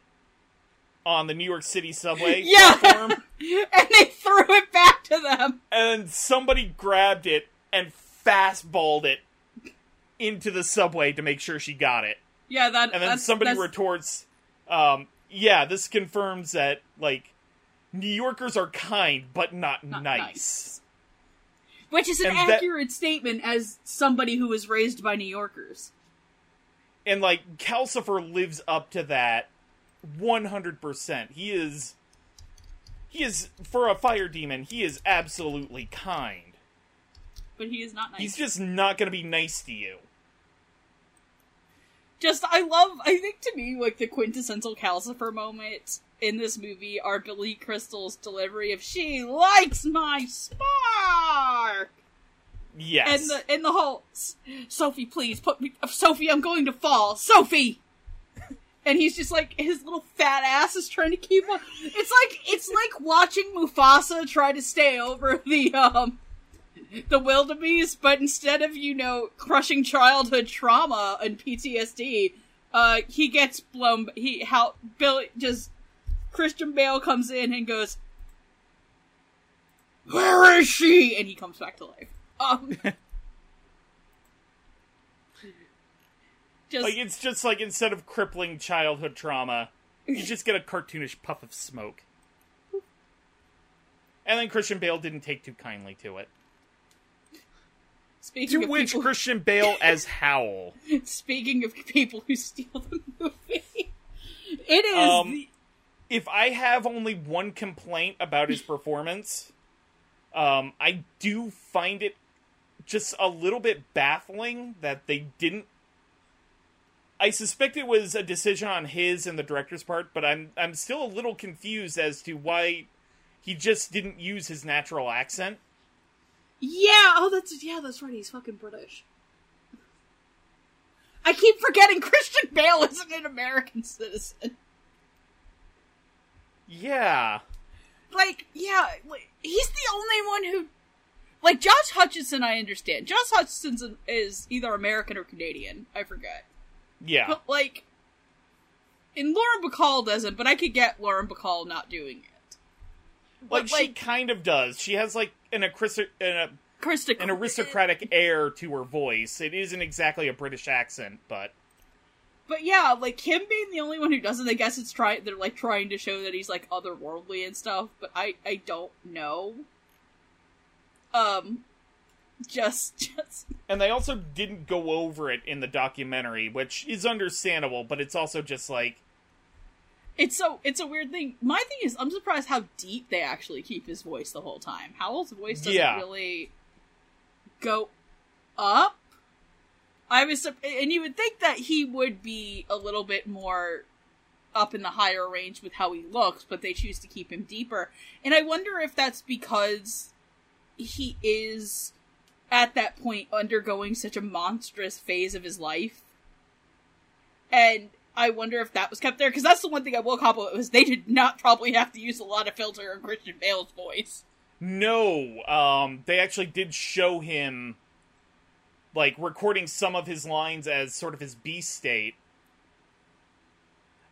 on the New York City subway yeah! platform. And they threw it back to them. And somebody grabbed it and fastballed it into the subway to make sure she got it. Yeah, that. And then that's, somebody that's... retorts, um, "Yeah, this confirms that like New Yorkers are kind but not, not nice. nice," which is an and accurate that... statement as somebody who was raised by New Yorkers. And like Calcifer lives up to that one hundred percent. He is. He is, for a fire demon, he is absolutely kind. But he is not nice. He's just not going to be nice to you. Just, I love, I think to me, like, the quintessential Calcifer moment in this movie are Billy Crystal's delivery of, "She likes my spark!" Yes. And the, and the whole, "Sophie, please, put me, Sophie, I'm going to fall, Sophie!" And he's just like, his little fat ass is trying to keep up. It's like, it's like watching Mufasa try to stay over the, um, the wildebeest, but instead of, you know, crushing childhood trauma and P T S D, Uh, he gets blown. He how Billy just Christian Bale comes in and goes, "Where is she?" And he comes back to life. Um, just, like it's just like instead of crippling childhood trauma, you just get a cartoonish puff of smoke. And then Christian Bale didn't take too kindly to it. Speaking to of which people... Christian Bale as Howl. Speaking of people who steal the movie, it is. Um, the... If I have only one complaint about his performance, um, I do find it just a little bit baffling that they didn't. I suspect it was a decision on his and the director's part, but I'm I'm still a little confused as to why he just didn't use his natural accent. Yeah, oh, that's, yeah, that's right, he's fucking British. I keep forgetting Christian Bale isn't an American citizen. Yeah. Like, yeah, like, he's the only one who, like, Josh Hutcherson, I understand. Josh Hutcherson is either American or Canadian, I forget. Yeah. But, like, and Lauren Bacall doesn't, but I could get Lauren Bacall not doing it. Like, but, like she kind of does. She has, like, An, acris- an, a, an aristocratic air to her voice. It isn't exactly a British accent, but... But yeah, like, him being the only one who doesn't, I guess it's try- they're, like, trying to show that he's, like, otherworldly and stuff, but I, I don't know. Um, just, just... And they also didn't go over it in the documentary, which is understandable, but it's also just, like... It's so it's a weird thing. My thing is, I'm surprised how deep they actually keep his voice the whole time. Howl's voice doesn't yeah. really go up. I was, and you would think that he would be a little bit more up in the higher range with how he looks, but they choose to keep him deeper. And I wonder if that's because he is at that point undergoing such a monstrous phase of his life, and. I wonder if that was kept there, because that's the one thing I will compliment was they did not probably have to use a lot of filter on Christian Bale's voice. No, um, they actually did show him, like, recording some of his lines as sort of his B-state.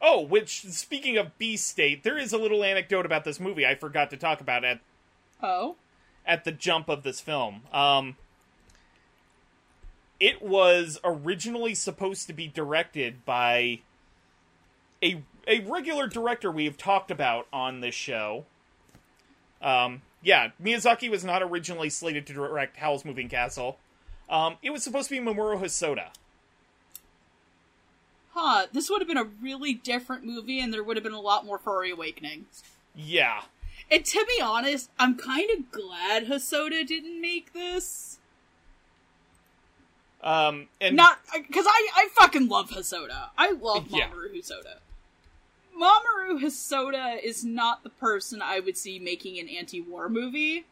Oh, which, speaking of B-state, there is a little anecdote about this movie I forgot to talk about at, oh? at the jump of this film. Um... It was originally supposed to be directed by a a regular director we have talked about on this show. Um, yeah, Miyazaki was not originally slated to direct Howl's Moving Castle. Um, it was supposed to be Mamoru Hosoda. Huh, this would have been a really different movie, and there would have been a lot more furry awakenings. Yeah. And to be honest, I'm kind of glad Hosoda didn't make this. Um, and not, because I, I fucking love Hosoda. I love Mamoru yeah. Hosoda. Mamoru Hosoda is not the person I would see making an anti-war movie.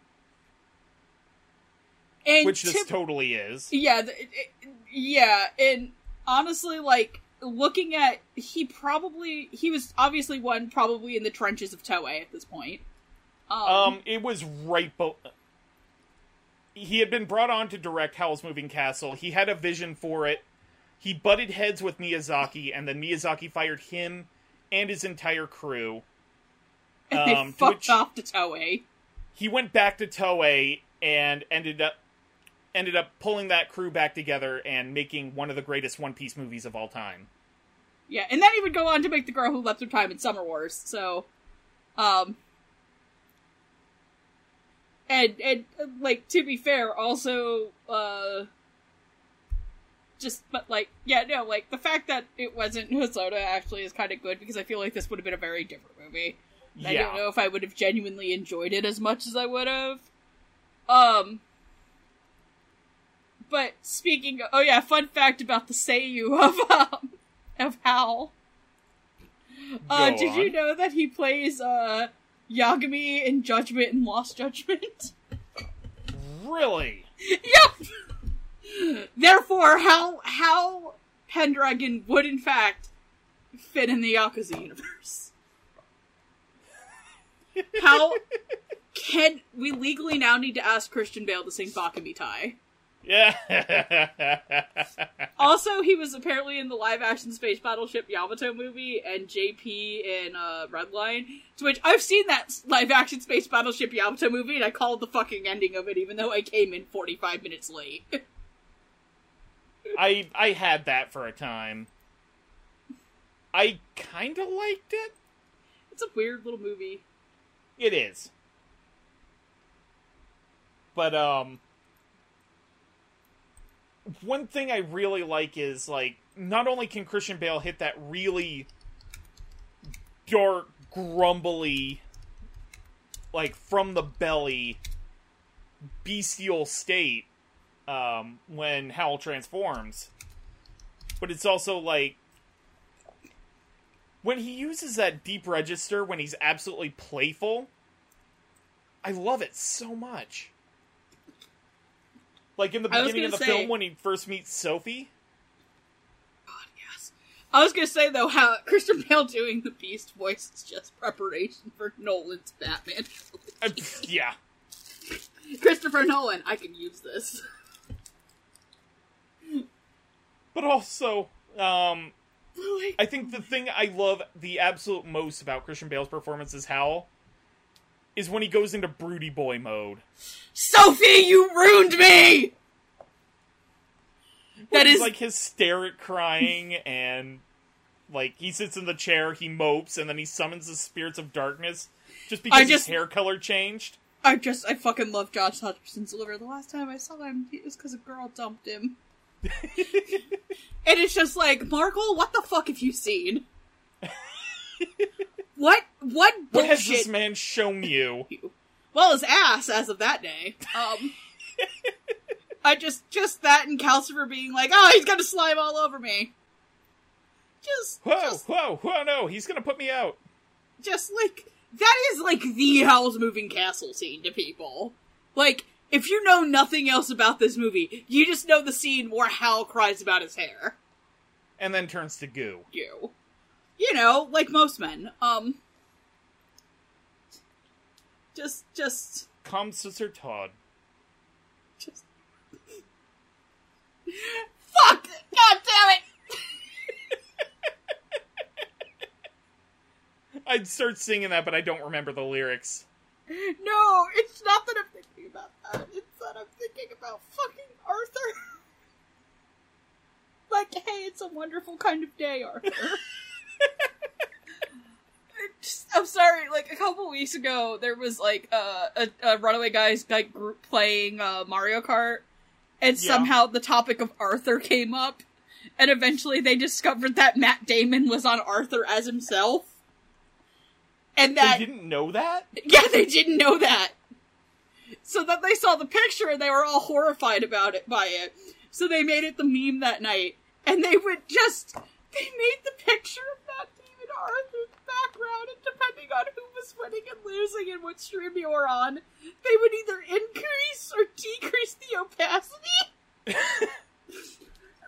And Which to, this totally is. Yeah, it, it, yeah, and honestly, like, looking at, he probably, he was obviously one probably in the trenches of Toei at this point. Um, um it was right below... He had been brought on to direct Howl's Moving Castle. He had a vision for it. He butted heads with Miyazaki, and then Miyazaki fired him and his entire crew. Um, and they fucked to off to Toei. He went back to Toei and ended up ended up pulling that crew back together and making one of the greatest One Piece movies of all time. Yeah, and then he would go on to make The Girl Who Left Her Time in Summer Wars, so... um. And, and, like, to be fair, also, uh, just, but, like, yeah, no, like, the fact that it wasn't Hosoda actually is kind of good, because I feel like this would have been a very different movie. Yeah. I don't know if I would have genuinely enjoyed it as much as I would have. Um, but speaking of, oh yeah, fun fact about the Seiyu of, um, of Howl. Uh, Go did on. You know that he plays, uh... Yagami in Judgment and Lost Judgment. Really? Yep! Therefore, how how Pendragon would, in fact, fit in the Yakuza universe. How can... We legally now need to ask Christian Bale to sing Bakumitai. Yeah. Also, he was apparently in the live-action space battleship Yamato movie and J P in uh, Redline, to which I've seen that live-action space battleship Yamato movie, and I called the fucking ending of it, even though I came in forty-five minutes late. I I had that for a time. I kind of liked it. It's a weird little movie. It is. But, um... one thing I really like is, like, not only can Christian Bale hit that really dark, grumbly, like, from-the-belly, bestial state um, when Howl transforms, but it's also, like, when he uses that deep register when he's absolutely playful, I love it so much. Like, in the beginning of the say, film, when he first meets Sophie? God, yes. I was gonna say, though, how Christian Bale doing the Beast voice is just preparation for Nolan's Batman. uh, yeah. Christopher Nolan, I can use this. But also, um... like, I think the thing I love the absolute most about Christian Bale's performance as Howl is when he goes into broody boy mode. Sophie, you ruined me! That is... like, hysteric crying, and, like, he sits in the chair, he mopes, and then he summons the spirits of darkness just because just, his hair color changed. I just, I fucking love Josh Hutcherson's delivery. The last time I saw him, it was because a girl dumped him. And it's just like, Markle, what the fuck have you seen? What? What bullshit? What has this man shown you? Well, his ass, as of that day. Um, I just, just that and Calcifer being like, oh, he's gonna slime all over me. Just, whoa, just, whoa, whoa, no, he's gonna put me out. Just, like, that is, like, the Howl's Moving Castle scene to people. Like, if you know nothing else about this movie, you just know the scene where Howl cries about his hair. And then turns to goo. Goo. You know, like most men. Um, just, just... Come, Sister Todd. Just... Fuck! God damn it! I'd start singing that, but I don't remember the lyrics. No, it's not that I'm thinking about that. It's that I'm thinking about fucking Arthur. Like, hey, it's a wonderful kind of day, Arthur. Just, I'm sorry, like, a couple weeks ago, there was, like, uh, a, a Runaway Guys, like, group playing uh, Mario Kart, and yeah. Somehow the topic of Arthur came up, and eventually they discovered that Matt Damon was on Arthur as himself. And that... They didn't know that? Yeah, they didn't know that. So then they saw the picture, and they were all horrified about it, by it. So they made it the meme that night, and they would just... They made the picture of Matt Damon Arthur's background, and depending on who was winning and losing and what stream you were on, they would either increase or decrease the opacity.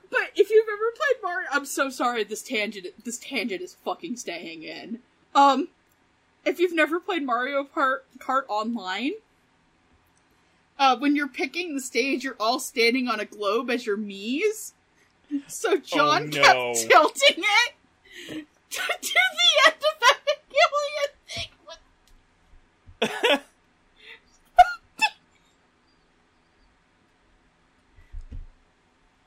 But if you've ever played Mario, I'm so sorry. This tangent, this tangent is fucking staying in. Um, if you've never played Mario Kart, Kart Online, uh, when you're picking the stage, you're all standing on a globe as your Mii's. So John oh, no. kept tilting it to, to the end of that Hegelian thing. With...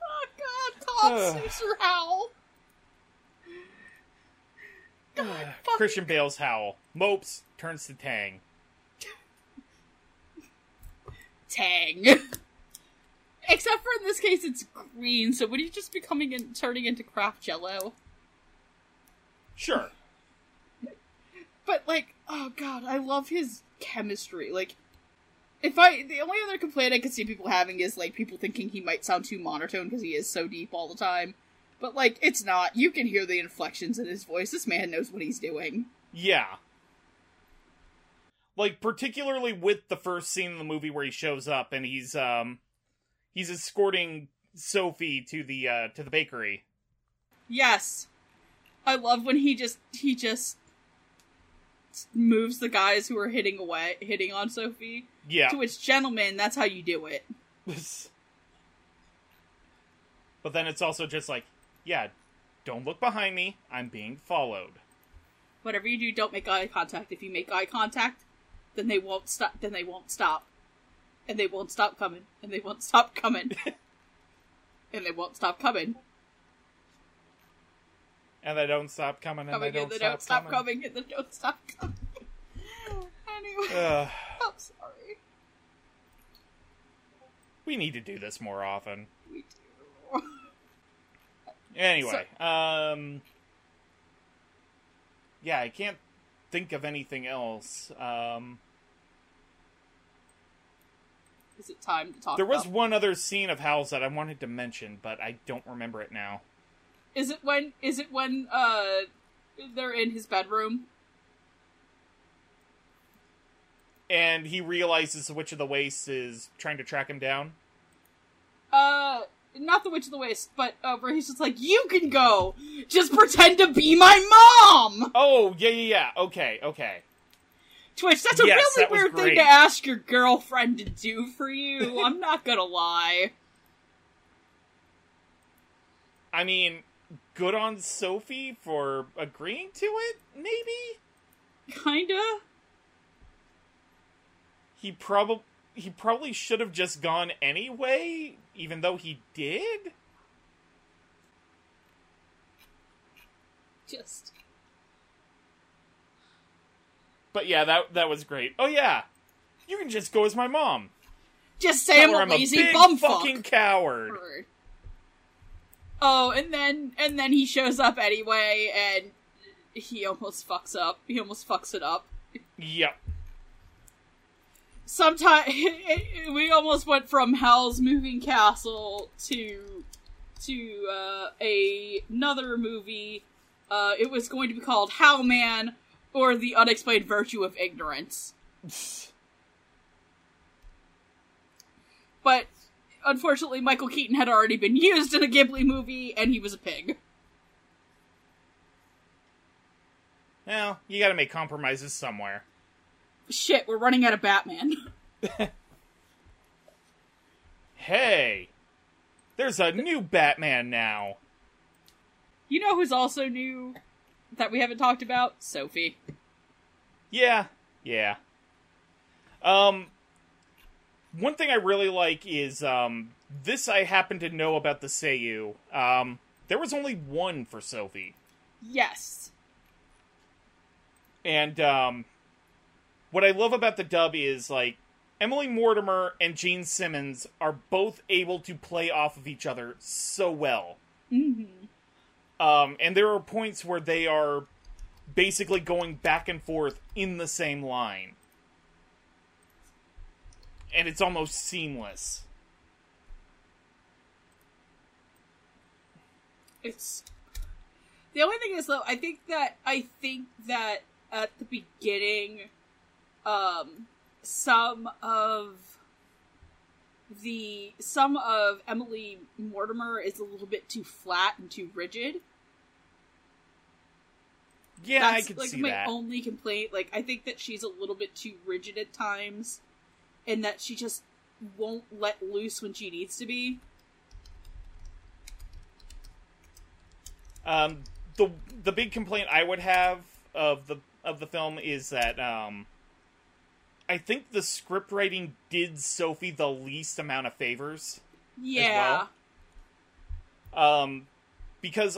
Oh god, Tom Seuss Howl. God, uh, fucking... Christian Bale's Howl. Mopes, turns to Tang. Tang. Except for in this case, it's green, so would he just be coming and in, turning into Kraft Jell-O? Sure. But, like, oh god, I love his chemistry. Like, if I... The only other complaint I could see people having is, like, people thinking he might sound too monotone because he is so deep all the time. But, like, it's not. You can hear the inflections in his voice. This man knows what he's doing. Yeah. Like, particularly with the first scene in the movie where he shows up and he's, um... he's escorting Sophie to the uh, to the bakery. Yes, I love when he just he just moves the guys who are hitting away hitting on Sophie. Yeah, to which gentlemen, that's how you do it. But then it's also just like, yeah, don't look behind me. I'm being followed. Whatever you do, don't make eye contact. If you make eye contact, then they won't stop. Then they won't stop, and they won't stop coming, and they won't stop coming, and they won't stop coming. And they don't stop coming, and coming, they, don't, and they stop don't stop coming. coming, and they don't stop coming. Anyway, uh, I'm sorry. We need to do this more often. We do. Anyway, so, um, yeah, I can't think of anything else. Um, is it time to talk? There was about one other scene of Howl's that I wanted to mention, but I don't remember it now. Is it when, is it when, uh, they're in his bedroom? And he realizes the Witch of the Waste is trying to track him down? Uh, not the Witch of the Waste, but, uh, where he's just like, you can go! Just pretend to be my mom! Oh, yeah, yeah, yeah, okay, okay. Twitch, that's a yes, really that weird great. thing to ask your girlfriend to do for you, I'm not gonna lie. I mean... good on Sophie for agreeing to it, maybe? Kinda. He probably he probably should have just gone anyway, even though he did? Just. But yeah, that that was great. Oh yeah, you can just go as my mom. Just say I'm a lazy bumfuck. I'm a big fucking coward. Bird. Oh, and then and then he shows up anyway, and he almost fucks up. He almost fucks it up. Yep. Sometimes we almost went from Howl's Moving Castle to to uh, a another movie. Uh, it was going to be called Howlman or The Unexplained Virtue of Ignorance. But unfortunately, Michael Keaton had already been used in a Ghibli movie, and he was a pig. Well, you gotta make compromises somewhere. Shit, we're running out of Batman. Hey! There's a new Batman now! You know who's also new that we haven't talked about? Sophie. Yeah, yeah. Um... One thing I really like is, um, this I happen to know about the Seiyu. Um, there was only one for Sophie. Yes. And, um, what I love about the dub is, like, Emily Mortimer and Jean Simmons are both able to play off of each other so well. Mm-hmm. Um, and there are points where they are basically going back and forth in the same line. And it's almost seamless. It's... The only thing is, though, I think that, I think that at the beginning, um, some of the, some of Emily Mortimer is a little bit too flat and too rigid. Yeah, That's, I could like, see that. That's, like, my only complaint. Like, I think that she's a little bit too rigid at times. And that she just won't let loose when she needs to be. Um, the the big complaint I would have of the of the film is that um, I think the script writing did Sophie the least amount of favors. Yeah. As well. Um, because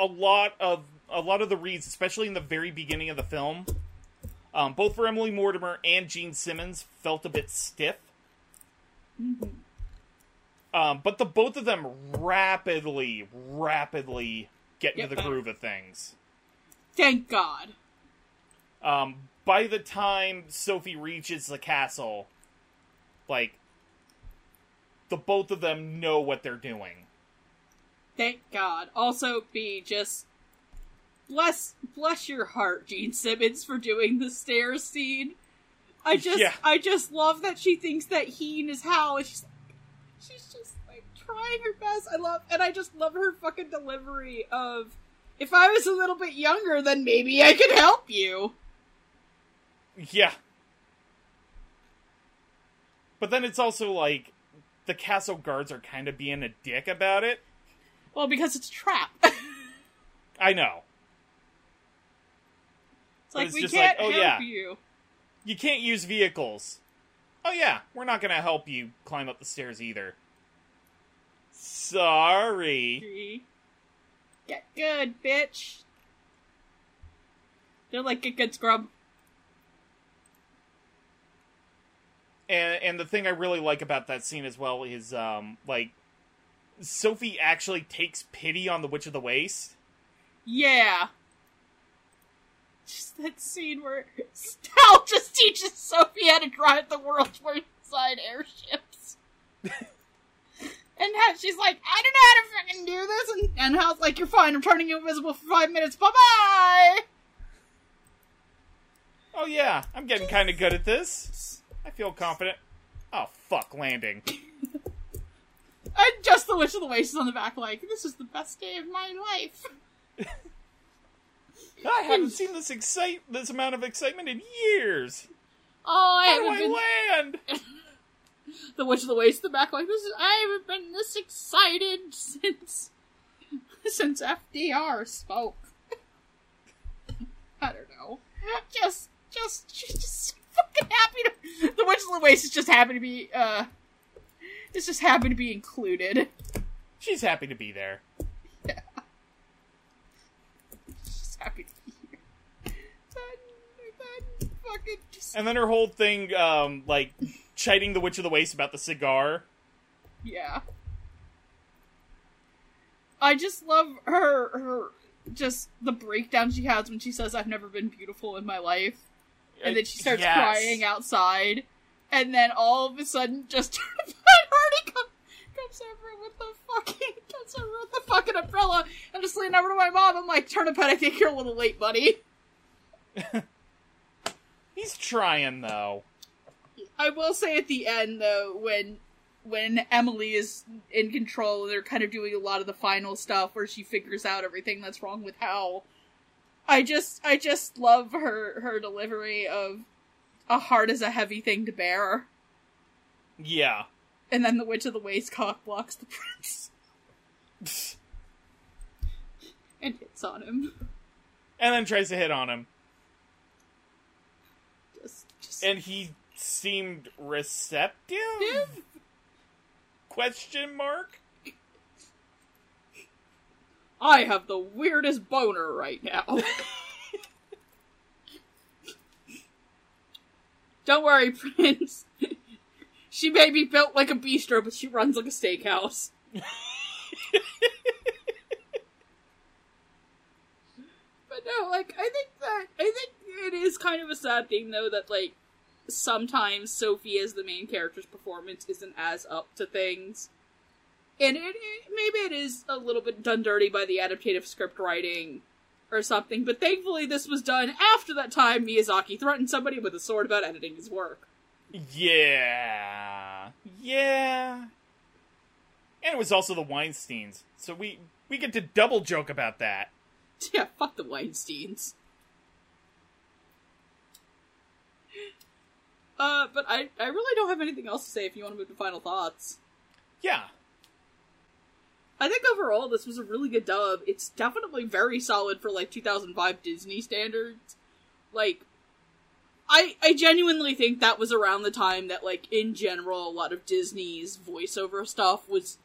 a lot of a lot of the reads, especially in the very beginning of the film. Um, both for Emily Mortimer and Jean Simmons felt a bit stiff. Mm-hmm. Um, but the both of them rapidly, rapidly get yep. into the groove of things. Thank God. Um, by the time Sophie reaches the castle, like, the both of them know what they're doing. Thank God. Also, be just... Bless, bless your heart, Jean Simmons, for doing the stairs scene. I just, yeah. I just love that she thinks that Heen is Hal. She's, she's just like trying her best. I love, and I just love her fucking delivery of, if I was a little bit younger, then maybe I could help you. Yeah. But then it's also like, the castle guards are kind of being a dick about it. Well, because it's a trap. I know. It's like, it's we can't like, oh, help yeah. you. You can't use vehicles. Oh yeah, we're not going to help you climb up the stairs either. Sorry. Get good, bitch. They're like, get good, scrub. And, and the thing I really like about that scene as well is, um, like, Sophie actually takes pity on the Witch of the Waste. Yeah. Just that scene where Sal just teaches Sophie how to drive the world's worst side airships. And she's like, I don't know how to freaking do this. And, and Hal's like, you're fine, I'm turning you invisible for five minutes. Bye-bye! Oh yeah, I'm getting kind of good at this. I feel confident. Oh, fuck, landing. And just the Witch of the Waste is on the back like, this is the best day of my life. I haven't seen this excite this amount of excitement in years. Oh, I How haven't do I been... land? The Witch of the Waste in the back like, this is... I haven't been this excited since... since F D R spoke. I don't know. Just, just, she's just fucking happy to... The Witch of the Waste is just happy to be, uh... It's just happy to be included. She's happy to be there. Yeah. She's happy to be here. That, that fucking just... And then her whole thing, um, like... Chiding the Witch of the Waste about the cigar. Yeah. I just love her, her, just the breakdown she has when she says, I've never been beautiful in my life. And then she starts yes. crying outside. And then all of a sudden, just Hardy comes, comes over with the fucking, comes over with the fucking umbrella. I'm just leaning over to my mom. I'm like, Turnipet, I think you're a little late, buddy. He's trying, though. I will say at the end, though, when when Emily is in control, and they're kind of doing a lot of the final stuff where she figures out everything that's wrong with Howl, I just I just love her, her delivery of a heart is a heavy thing to bear. Yeah. And then the Witch of the Waste cock blocks the prince. And hits on him. And then tries to hit on him. Just, just... And he... seemed receptive? Yeah. Question mark? I have the weirdest boner right now. Don't worry, Prince. She may be built like a bistro, but she runs like a steakhouse. But no, like, I think that, I think it is kind of a sad thing, though, that, like, sometimes Sophie as the main character's performance isn't as up to things. And it, it maybe it is a little bit done dirty by the adaptive script writing or something, but thankfully this was done after that time Miyazaki threatened somebody with a sword about editing his work. Yeah. Yeah. And it was also the Weinsteins, so we, we get to double joke about that. Yeah, fuck the Weinsteins. Uh, but I, I really don't have anything else to say if you want to move to final thoughts. Yeah. I think overall this was a really good dub. It's definitely very solid for, like, two thousand five Disney standards. Like, I I genuinely think that was around the time that, like, in general, a lot of Disney's voiceover stuff was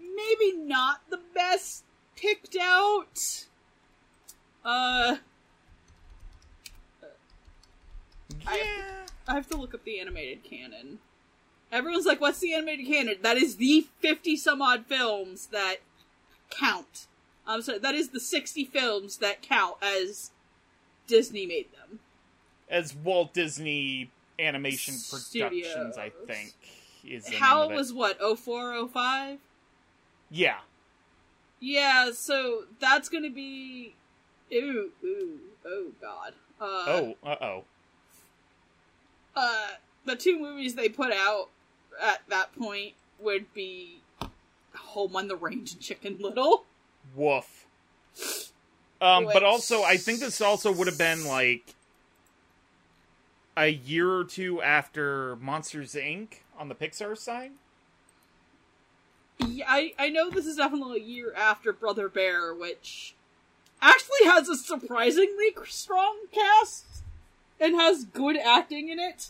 maybe not the best picked out. Uh. Yeah. I, I have to look up the animated canon. Everyone's like, what's the animated canon? That is the fifty-some-odd films that count. I'm sorry, that is the sixty films that count as Disney made them. As Walt Disney Animation Studios. Productions, I think. Is Howl was what, oh four, oh five? Yeah. Yeah, so that's gonna be... Ooh, ooh, oh god. Uh, oh, uh-oh. Uh, the two movies they put out at that point would be Home on the Range and Chicken Little. Woof. Um, Which... But also, I think this also would have been, like, a year or two after Monsters, Incorporated on the Pixar side. yeah, I, I know this is definitely a year after Brother Bear, which actually has a surprisingly strong cast and has good acting in it.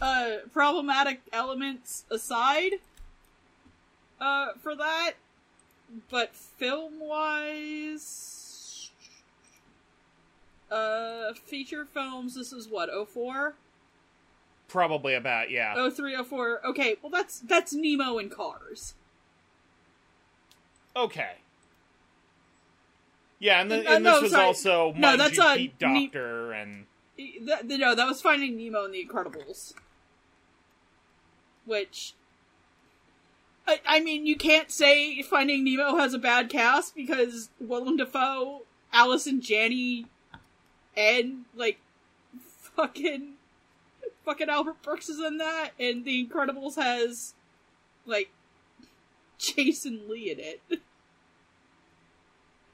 Uh, problematic elements aside, uh, for that, but film-wise, uh, feature films, this is what, oh four? Probably about, yeah. oh three, oh four, okay, well that's, that's Nemo and Cars. Okay. Yeah, and, the, and uh, no, this was sorry. also, no, that's a Pete Docter ne- and... That, no, that was Finding Nemo and The Incredibles. Which... I, I mean, you can't say Finding Nemo has a bad cast, because Willem Dafoe, Allison Janney, and, like, fucking... Fucking Albert Brooks is in that, and The Incredibles has, like, Jason Lee in it.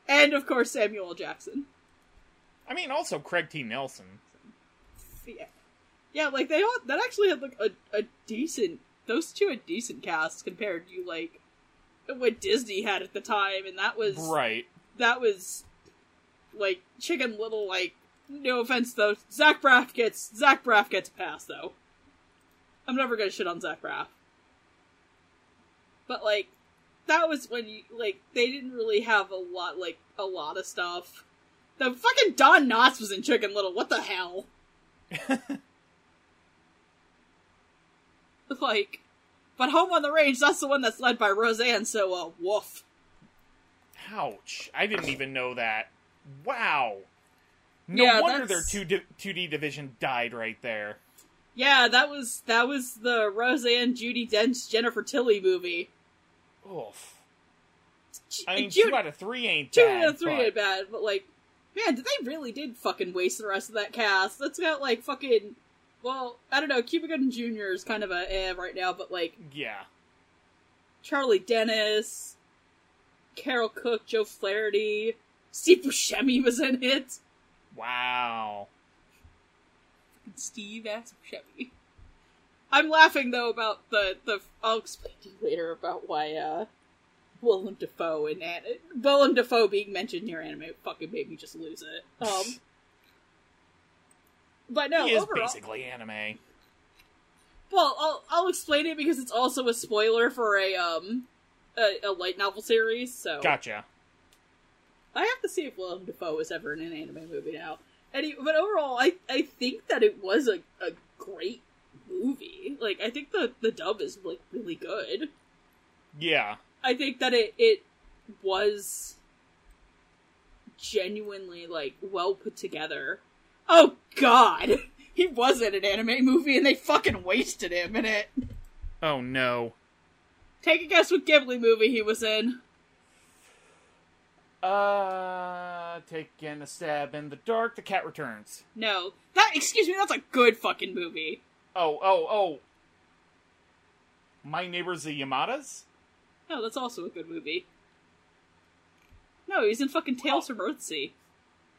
And, of course, Samuel L. Jackson. I mean, also Craig T. Nelson. Yeah, yeah, like, they all, that actually had, like, a, a decent, those two had decent casts compared to, like, what Disney had at the time, and that was... Right. That was, like, Chicken Little, like, no offense, though, Zach Braff gets, Zach Braff gets a pass, though. I'm never gonna shit on Zach Braff. But, like, that was when, you, like, they didn't really have a lot, like, a lot of stuff. The fucking Don Knotts was in Chicken Little, what the hell? Like, but Home on the Range, that's the one that's led by Roseanne, so, uh, woof. Ouch. I didn't even know that. Wow. No yeah, wonder that's... their two D division died right there. Yeah, that was that was the Roseanne, Judi Dench, Jennifer Tilly movie. Oof. I mean, Jude... two out of three ain't two bad. Two out of three but... ain't bad, but like, man, did they really did fucking waste the rest of that cast? That's got like fucking, well, I don't know, Cuba Gooding Junior is kind of a eh right now, but like, yeah, Charlie Dennis, Carol Cook, Joe Flaherty, Steve Buscemi was in it. Wow. Steve ass Chevy. I'm laughing, though, about the, the... I'll explain to you later about why, uh... Willem Dafoe and... Willem Dafoe being mentioned near anime fucking made me just lose it. Um... But no, he is overall, basically anime. Well, I'll, I'll explain it because it's also a spoiler for a, um... A, a light novel series, so... Gotcha. I have to see if Willem Dafoe was ever in an anime movie now. And he, but overall, I, I think that it was a, a great movie. Like, I think the, the dub is, like, really good. Yeah. I think that it, it was genuinely, like, well put together. Oh, God! He was in an anime movie and they fucking wasted him in it. Oh, no. Take a guess what Ghibli movie he was in. Uh, taking a stab in the dark, The Cat Returns. No. That, excuse me, that's a good fucking movie. Oh, oh, oh. My Neighbors the Yamadas? No, that's also a good movie. No, he's in fucking Tales oh. from Earthsea.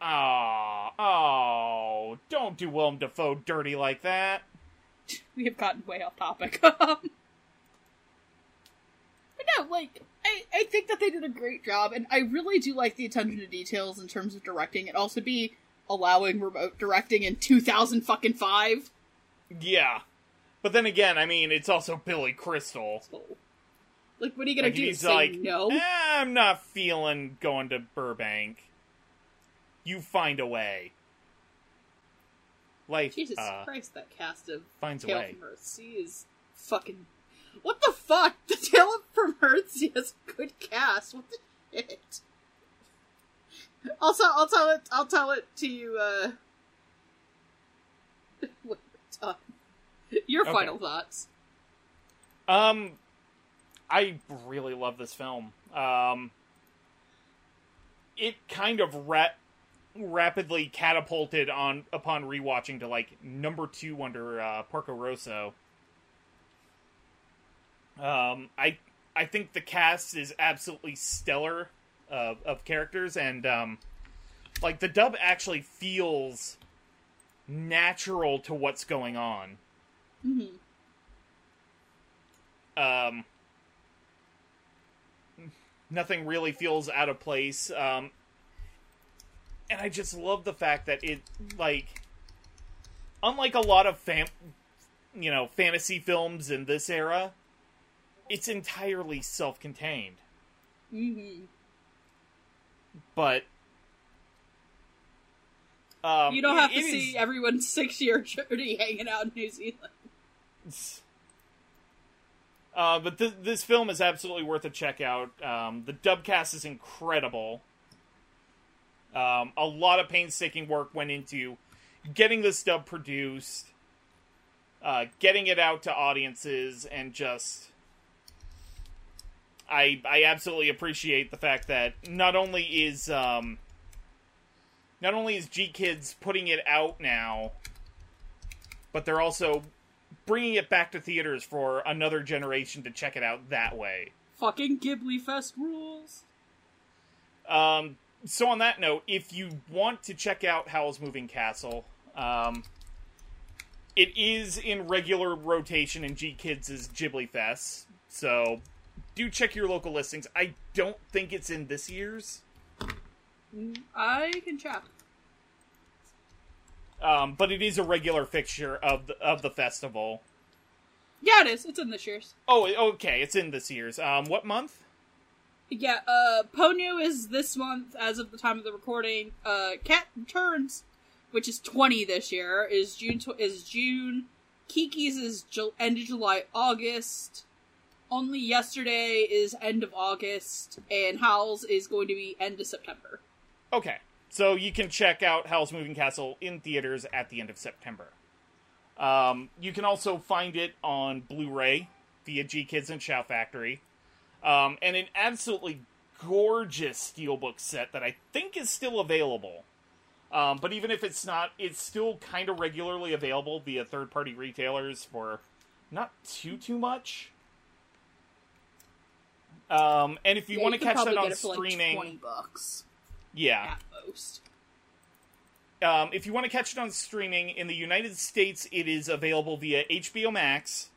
Oh, oh, don't do Willem Dafoe dirty like that. We have gotten way off topic. But no, like... I, I think that they did a great job, and I really do like the attention to details in terms of directing, and also be allowing remote directing in two thousand fucking five. Yeah. But then again, I mean, it's also Billy Crystal. Like, what are you gonna like, do? He's say like, no? Eh, I'm not feeling going to Burbank. You find a way. Life, Jesus uh, Christ, that cast of finds Tale a way. From Earthsea is fucking... What the fuck? The Tale from Earthsea has a good cast. What the shit? Also, I'll tell it. I'll tell it to you. Uh, what time? Your okay. final thoughts. Um, I really love this film. Um, it kind of ra- rapidly catapulted on upon rewatching to like number two under uh, Porco Rosso. Um, I I think the cast is absolutely stellar uh, of characters, and um, like the dub actually feels natural to what's going on. Mm-hmm. Um, Nothing really feels out of place. Um, and I just love the fact that it, like, unlike a lot of fam- you know, fantasy films in this era, it's entirely self-contained. Mm-hmm. But um, you don't have it, to it see is... everyone's six-year journey hanging out in New Zealand. It's... Uh, but th- this film is absolutely worth a check out. Um, the dubcast is incredible. Um, a lot of painstaking work went into getting this dub produced, uh, getting it out to audiences, and just... I I absolutely appreciate the fact that not only is um, not only is G-Kids putting it out now, but they're also bringing it back to theaters for another generation to check it out that way. Fucking Ghibli Fest rules! Um, so on that note, if you want to check out Howl's Moving Castle, um, it is in regular rotation in G-Kids' Ghibli Fest, so do check your local listings. I don't think it's in this year's. I can check. Um, but it is a regular fixture of the, of the festival. Yeah, it is. It's in this year's. Oh, okay. It's in this year's. Um, what month? Yeah, uh, Ponyo is this month as of the time of the recording. Uh, Cat Returns, which is twenty this year, is June. Tw- is June. Kiki's is Ju- end of July, August. Only Yesterday is end of August, and Howl's is going to be end of September. Okay. So you can check out Howl's Moving Castle in theaters at the end of September. Um, you can also find it on Blu-ray via G-Kids and Shout Factory. Um, and an absolutely gorgeous steelbook set that I think is still available. Um, but even if it's not, it's still kind of regularly available via third-party retailers for not too, too much. Um, and if you yeah, want to catch that on streaming... Like twenty bucks. Yeah. At most. Um, if you want to catch it on streaming, in the United States, it is available via H B O Max,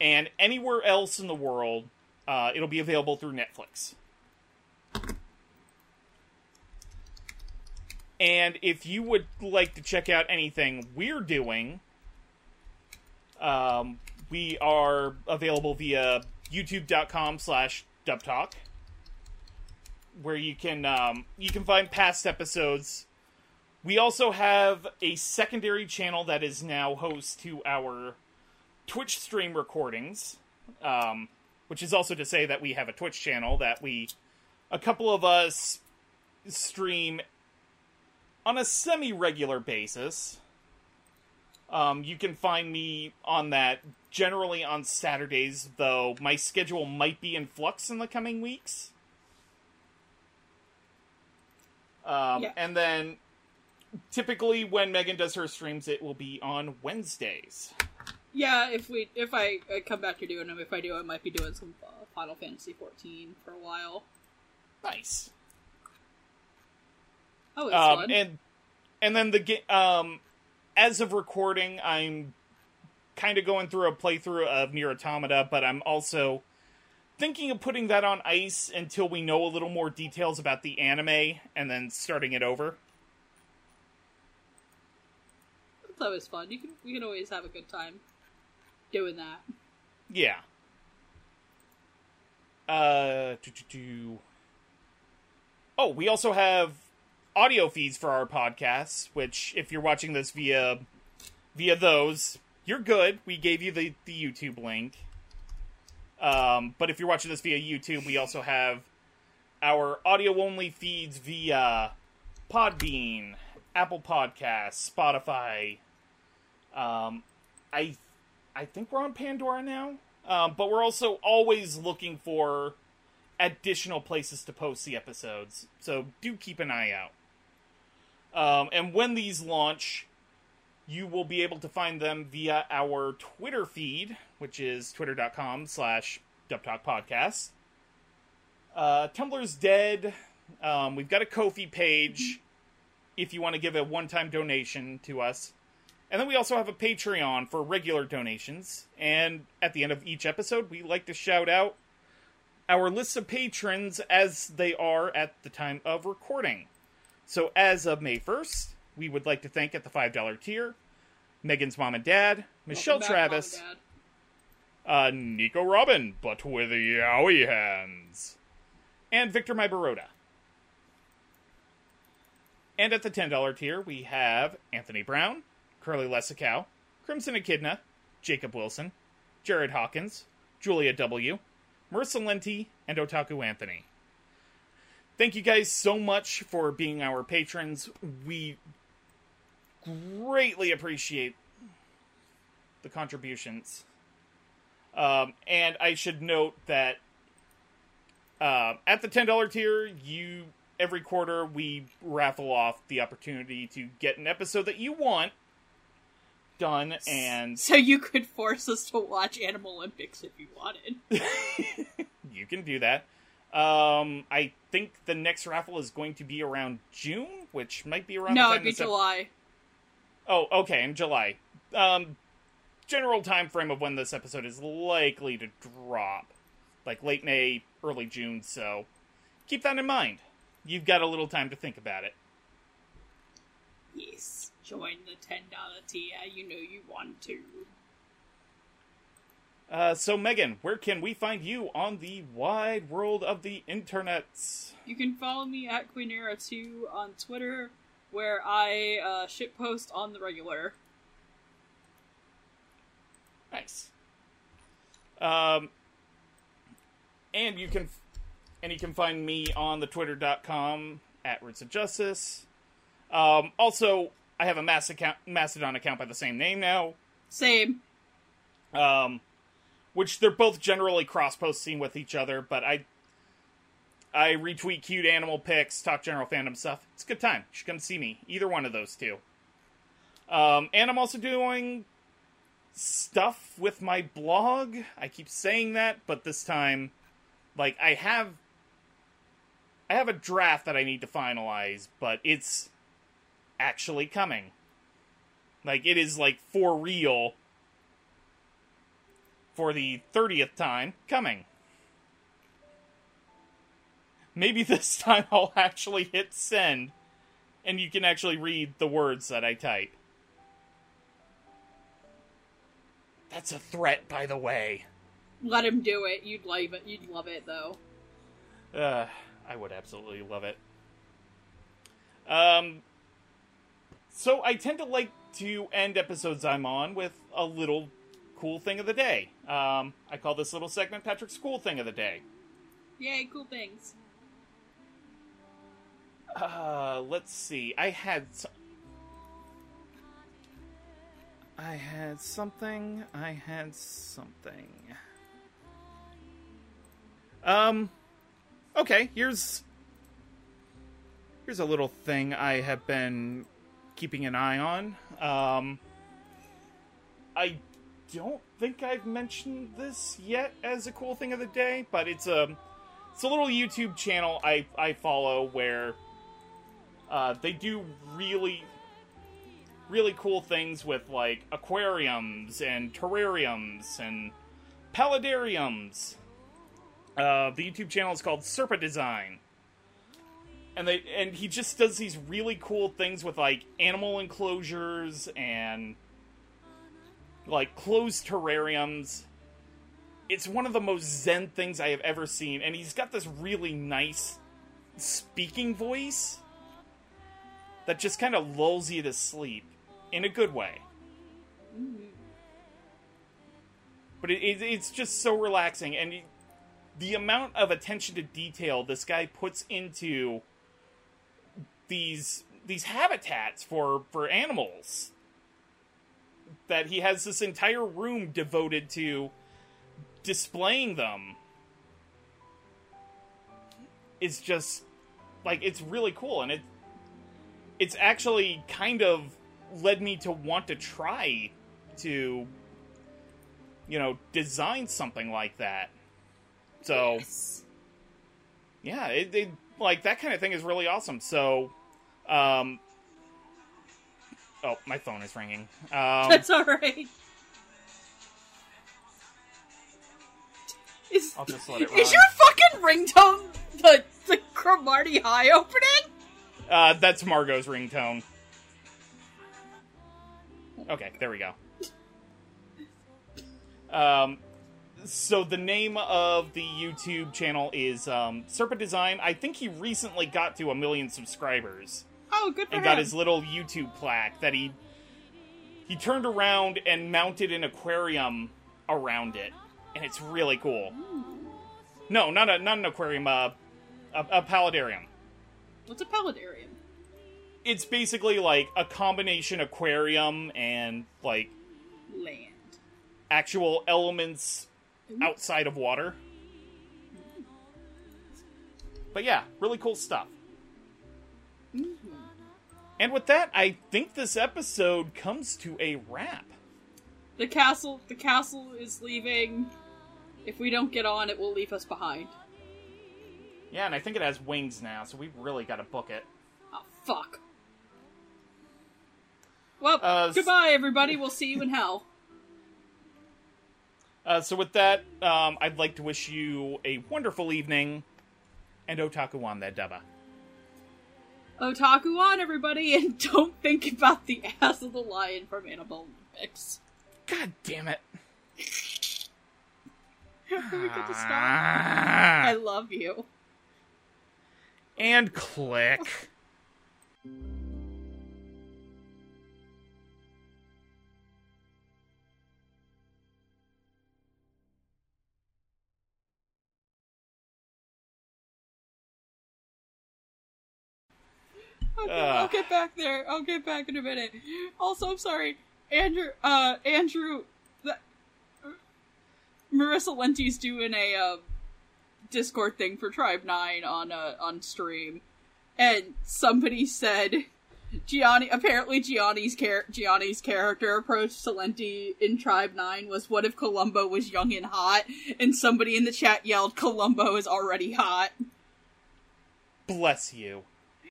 and anywhere else in the world, uh, it'll be available through Netflix. And if you would like to check out anything we're doing, um, we are available via youtube.com slash dubtalk. Where you can um, you can find past episodes. We also have a secondary channel that is now host to our Twitch stream recordings, um, which is also to say that we have a Twitch channel that we, a couple of us, stream on a semi-regular basis. Um, you can find me on that generally on Saturdays, though my schedule might be in flux in the coming weeks. Um, yeah. And then, typically, when Megan does her streams, it will be on Wednesdays. Yeah, if we if I come back to doing them, if I do, I might be doing some uh, Final Fantasy fourteen for a while. Nice. Oh, it's um, fun. And and then the um, as of recording, I'm kind of going through a playthrough of Nier Automata, but I'm also thinking of putting that on ice until we know a little more details about the anime, and then starting it over. That's always fun. You can you can always have a good time doing that. Yeah. Uh. Do, do, do. Oh, we also have audio feeds for our podcasts, which, if you're watching this via via those, you're good. We gave you the, the YouTube link. Um, but if you're watching this via YouTube, we also have our audio-only feeds via Podbean, Apple Podcasts, Spotify. Um, I I think we're on Pandora now. Um, but we're also always looking for additional places to post the episodes. So do keep an eye out. Um, and when these launch, you will be able to find them via our Twitter feed, which is twitter.com slash dubtalkpodcast. Uh, Tumblr's dead. Um, we've got a Ko-fi page if you want to give a one-time donation to us. And then we also have a Patreon for regular donations. And at the end of each episode, we like to shout out our list of patrons as they are at the time of recording. So as of May first, we would like to thank at the five dollar tier, Megan's mom and dad, Michelle back, Travis, uh, Nico Robin, but with yowie hands, and Victor Mybaroda. And at the ten dollar tier, we have Anthony Brown, Curly Lesicow, Crimson Echidna, Jacob Wilson, Jared Hawkins, Julia W., Marissa Lenti, and Otaku Anthony. Thank you guys so much for being our patrons. We greatly appreciate the contributions. Um, and I should note that uh, at the ten dollar tier, you every quarter we raffle off the opportunity to get an episode that you want done, and so you could force us to watch Animal Olympics if you wanted. You can do that. Um, I think the next raffle is going to be around June, which might be around... No, it'd be July. Ep- oh, okay, in July. Um, general time frame of when this episode is likely to drop. Like, late May, early June, so keep that in mind. You've got a little time to think about it. Yes, join the ten dollar tier, you know you want to. Uh, so, Megan, where can we find you on the wide world of the internets? You can follow me at Queenera two on Twitter, where I uh, shitpost on the regular. Nice. Um, and you can, and you can find me on the twitter dot com at Roots of Justice. Um, also, I have a Mass account, Mastodon account by the same name now. Same. Um. Which they're both generally cross-posting with each other, but I I retweet cute animal pics, talk general fandom stuff. It's a good time. You should come see me. Either one of those two. Um, and I'm also doing stuff with my blog. I keep saying that, but this time, like, I have I have a draft that I need to finalize, but it's actually coming. Like, it is, like, for real. For the thirtieth time, coming. Maybe this time I'll actually hit send, and you can actually read the words that I type. That's a threat, by the way. Let him do it. You'd love it. You'd love it, though. Uh, I would absolutely love it. Um, so I tend to like to end episodes I'm on with a little cool thing of the day. Um, I call this little segment Patrick's Cool Thing of the Day. Yay, cool things. Uh, let's see. I had... So- I had something. I had something. Um, okay, here's... Here's a little thing I have been keeping an eye on. Um, I... don't think I've mentioned this yet as a cool thing of the day, but it's a it's a little YouTube channel I, I follow where uh, they do really really cool things with like aquariums and terrariums and paludariums. Uh, the YouTube channel is called Serpa Design, and they and he just does these really cool things with like animal enclosures and like, closed terrariums. It's one of the most zen things I have ever seen. And he's got this really nice speaking voice that just kind of lulls you to sleep. In a good way. Mm-hmm. But it, it, it's just so relaxing. And the amount of attention to detail this guy puts into these these habitats for, for animals... that he has this entire room devoted to displaying them. It's just, like, it's really cool. And it it's actually kind of led me to want to try to, you know, design something like that. So, yes. yeah, it, it like, that kind of thing is really awesome. So, um... Oh, my phone is ringing. Um, That's all right. Is, I'll just let it run. Is your fucking ringtone the, the Cromartie High opening? Uh, that's Margot's ringtone. Okay, there we go. Um, so the name of the YouTube channel is um, Serpent Design. I think he recently got to a million subscribers. Oh, good for him. And got his little YouTube plaque that he he turned around and mounted an aquarium around it, and it's really cool. Ooh. No, not a not an aquarium, uh, a a paludarium. What's a paludarium? It's basically like a combination aquarium and like land. Actual elements outside of water. But yeah, really cool stuff. Mm-hmm. And with that, I think this episode comes to a wrap. The castle, the castle is leaving. If we don't get on, it will leave us behind. Yeah, and I think it has wings now, so we've really got to book it. Oh, fuck. Well, uh, goodbye, everybody. We'll see you in hell. Uh, so with that, um, I'd like to wish you a wonderful evening, and otaku on that dubba. Otaku on, everybody, and don't think about the ass of the lion from Animal Olympics. God damn it. We get to stop. I love you. And click. Okay, uh, I'll get back there. I'll get back in a minute. Also, I'm sorry, Andrew. Uh, Andrew, the, Marissa Lenti's doing a uh, Discord thing for Tribe Nine on uh, on stream, and somebody said Gianni. Apparently, Gianni's char- Gianni's character approach to Lenti in Tribe Nine was, "What if Columbo was young and hot?" And somebody in the chat yelled, "Columbo is already hot." Bless you.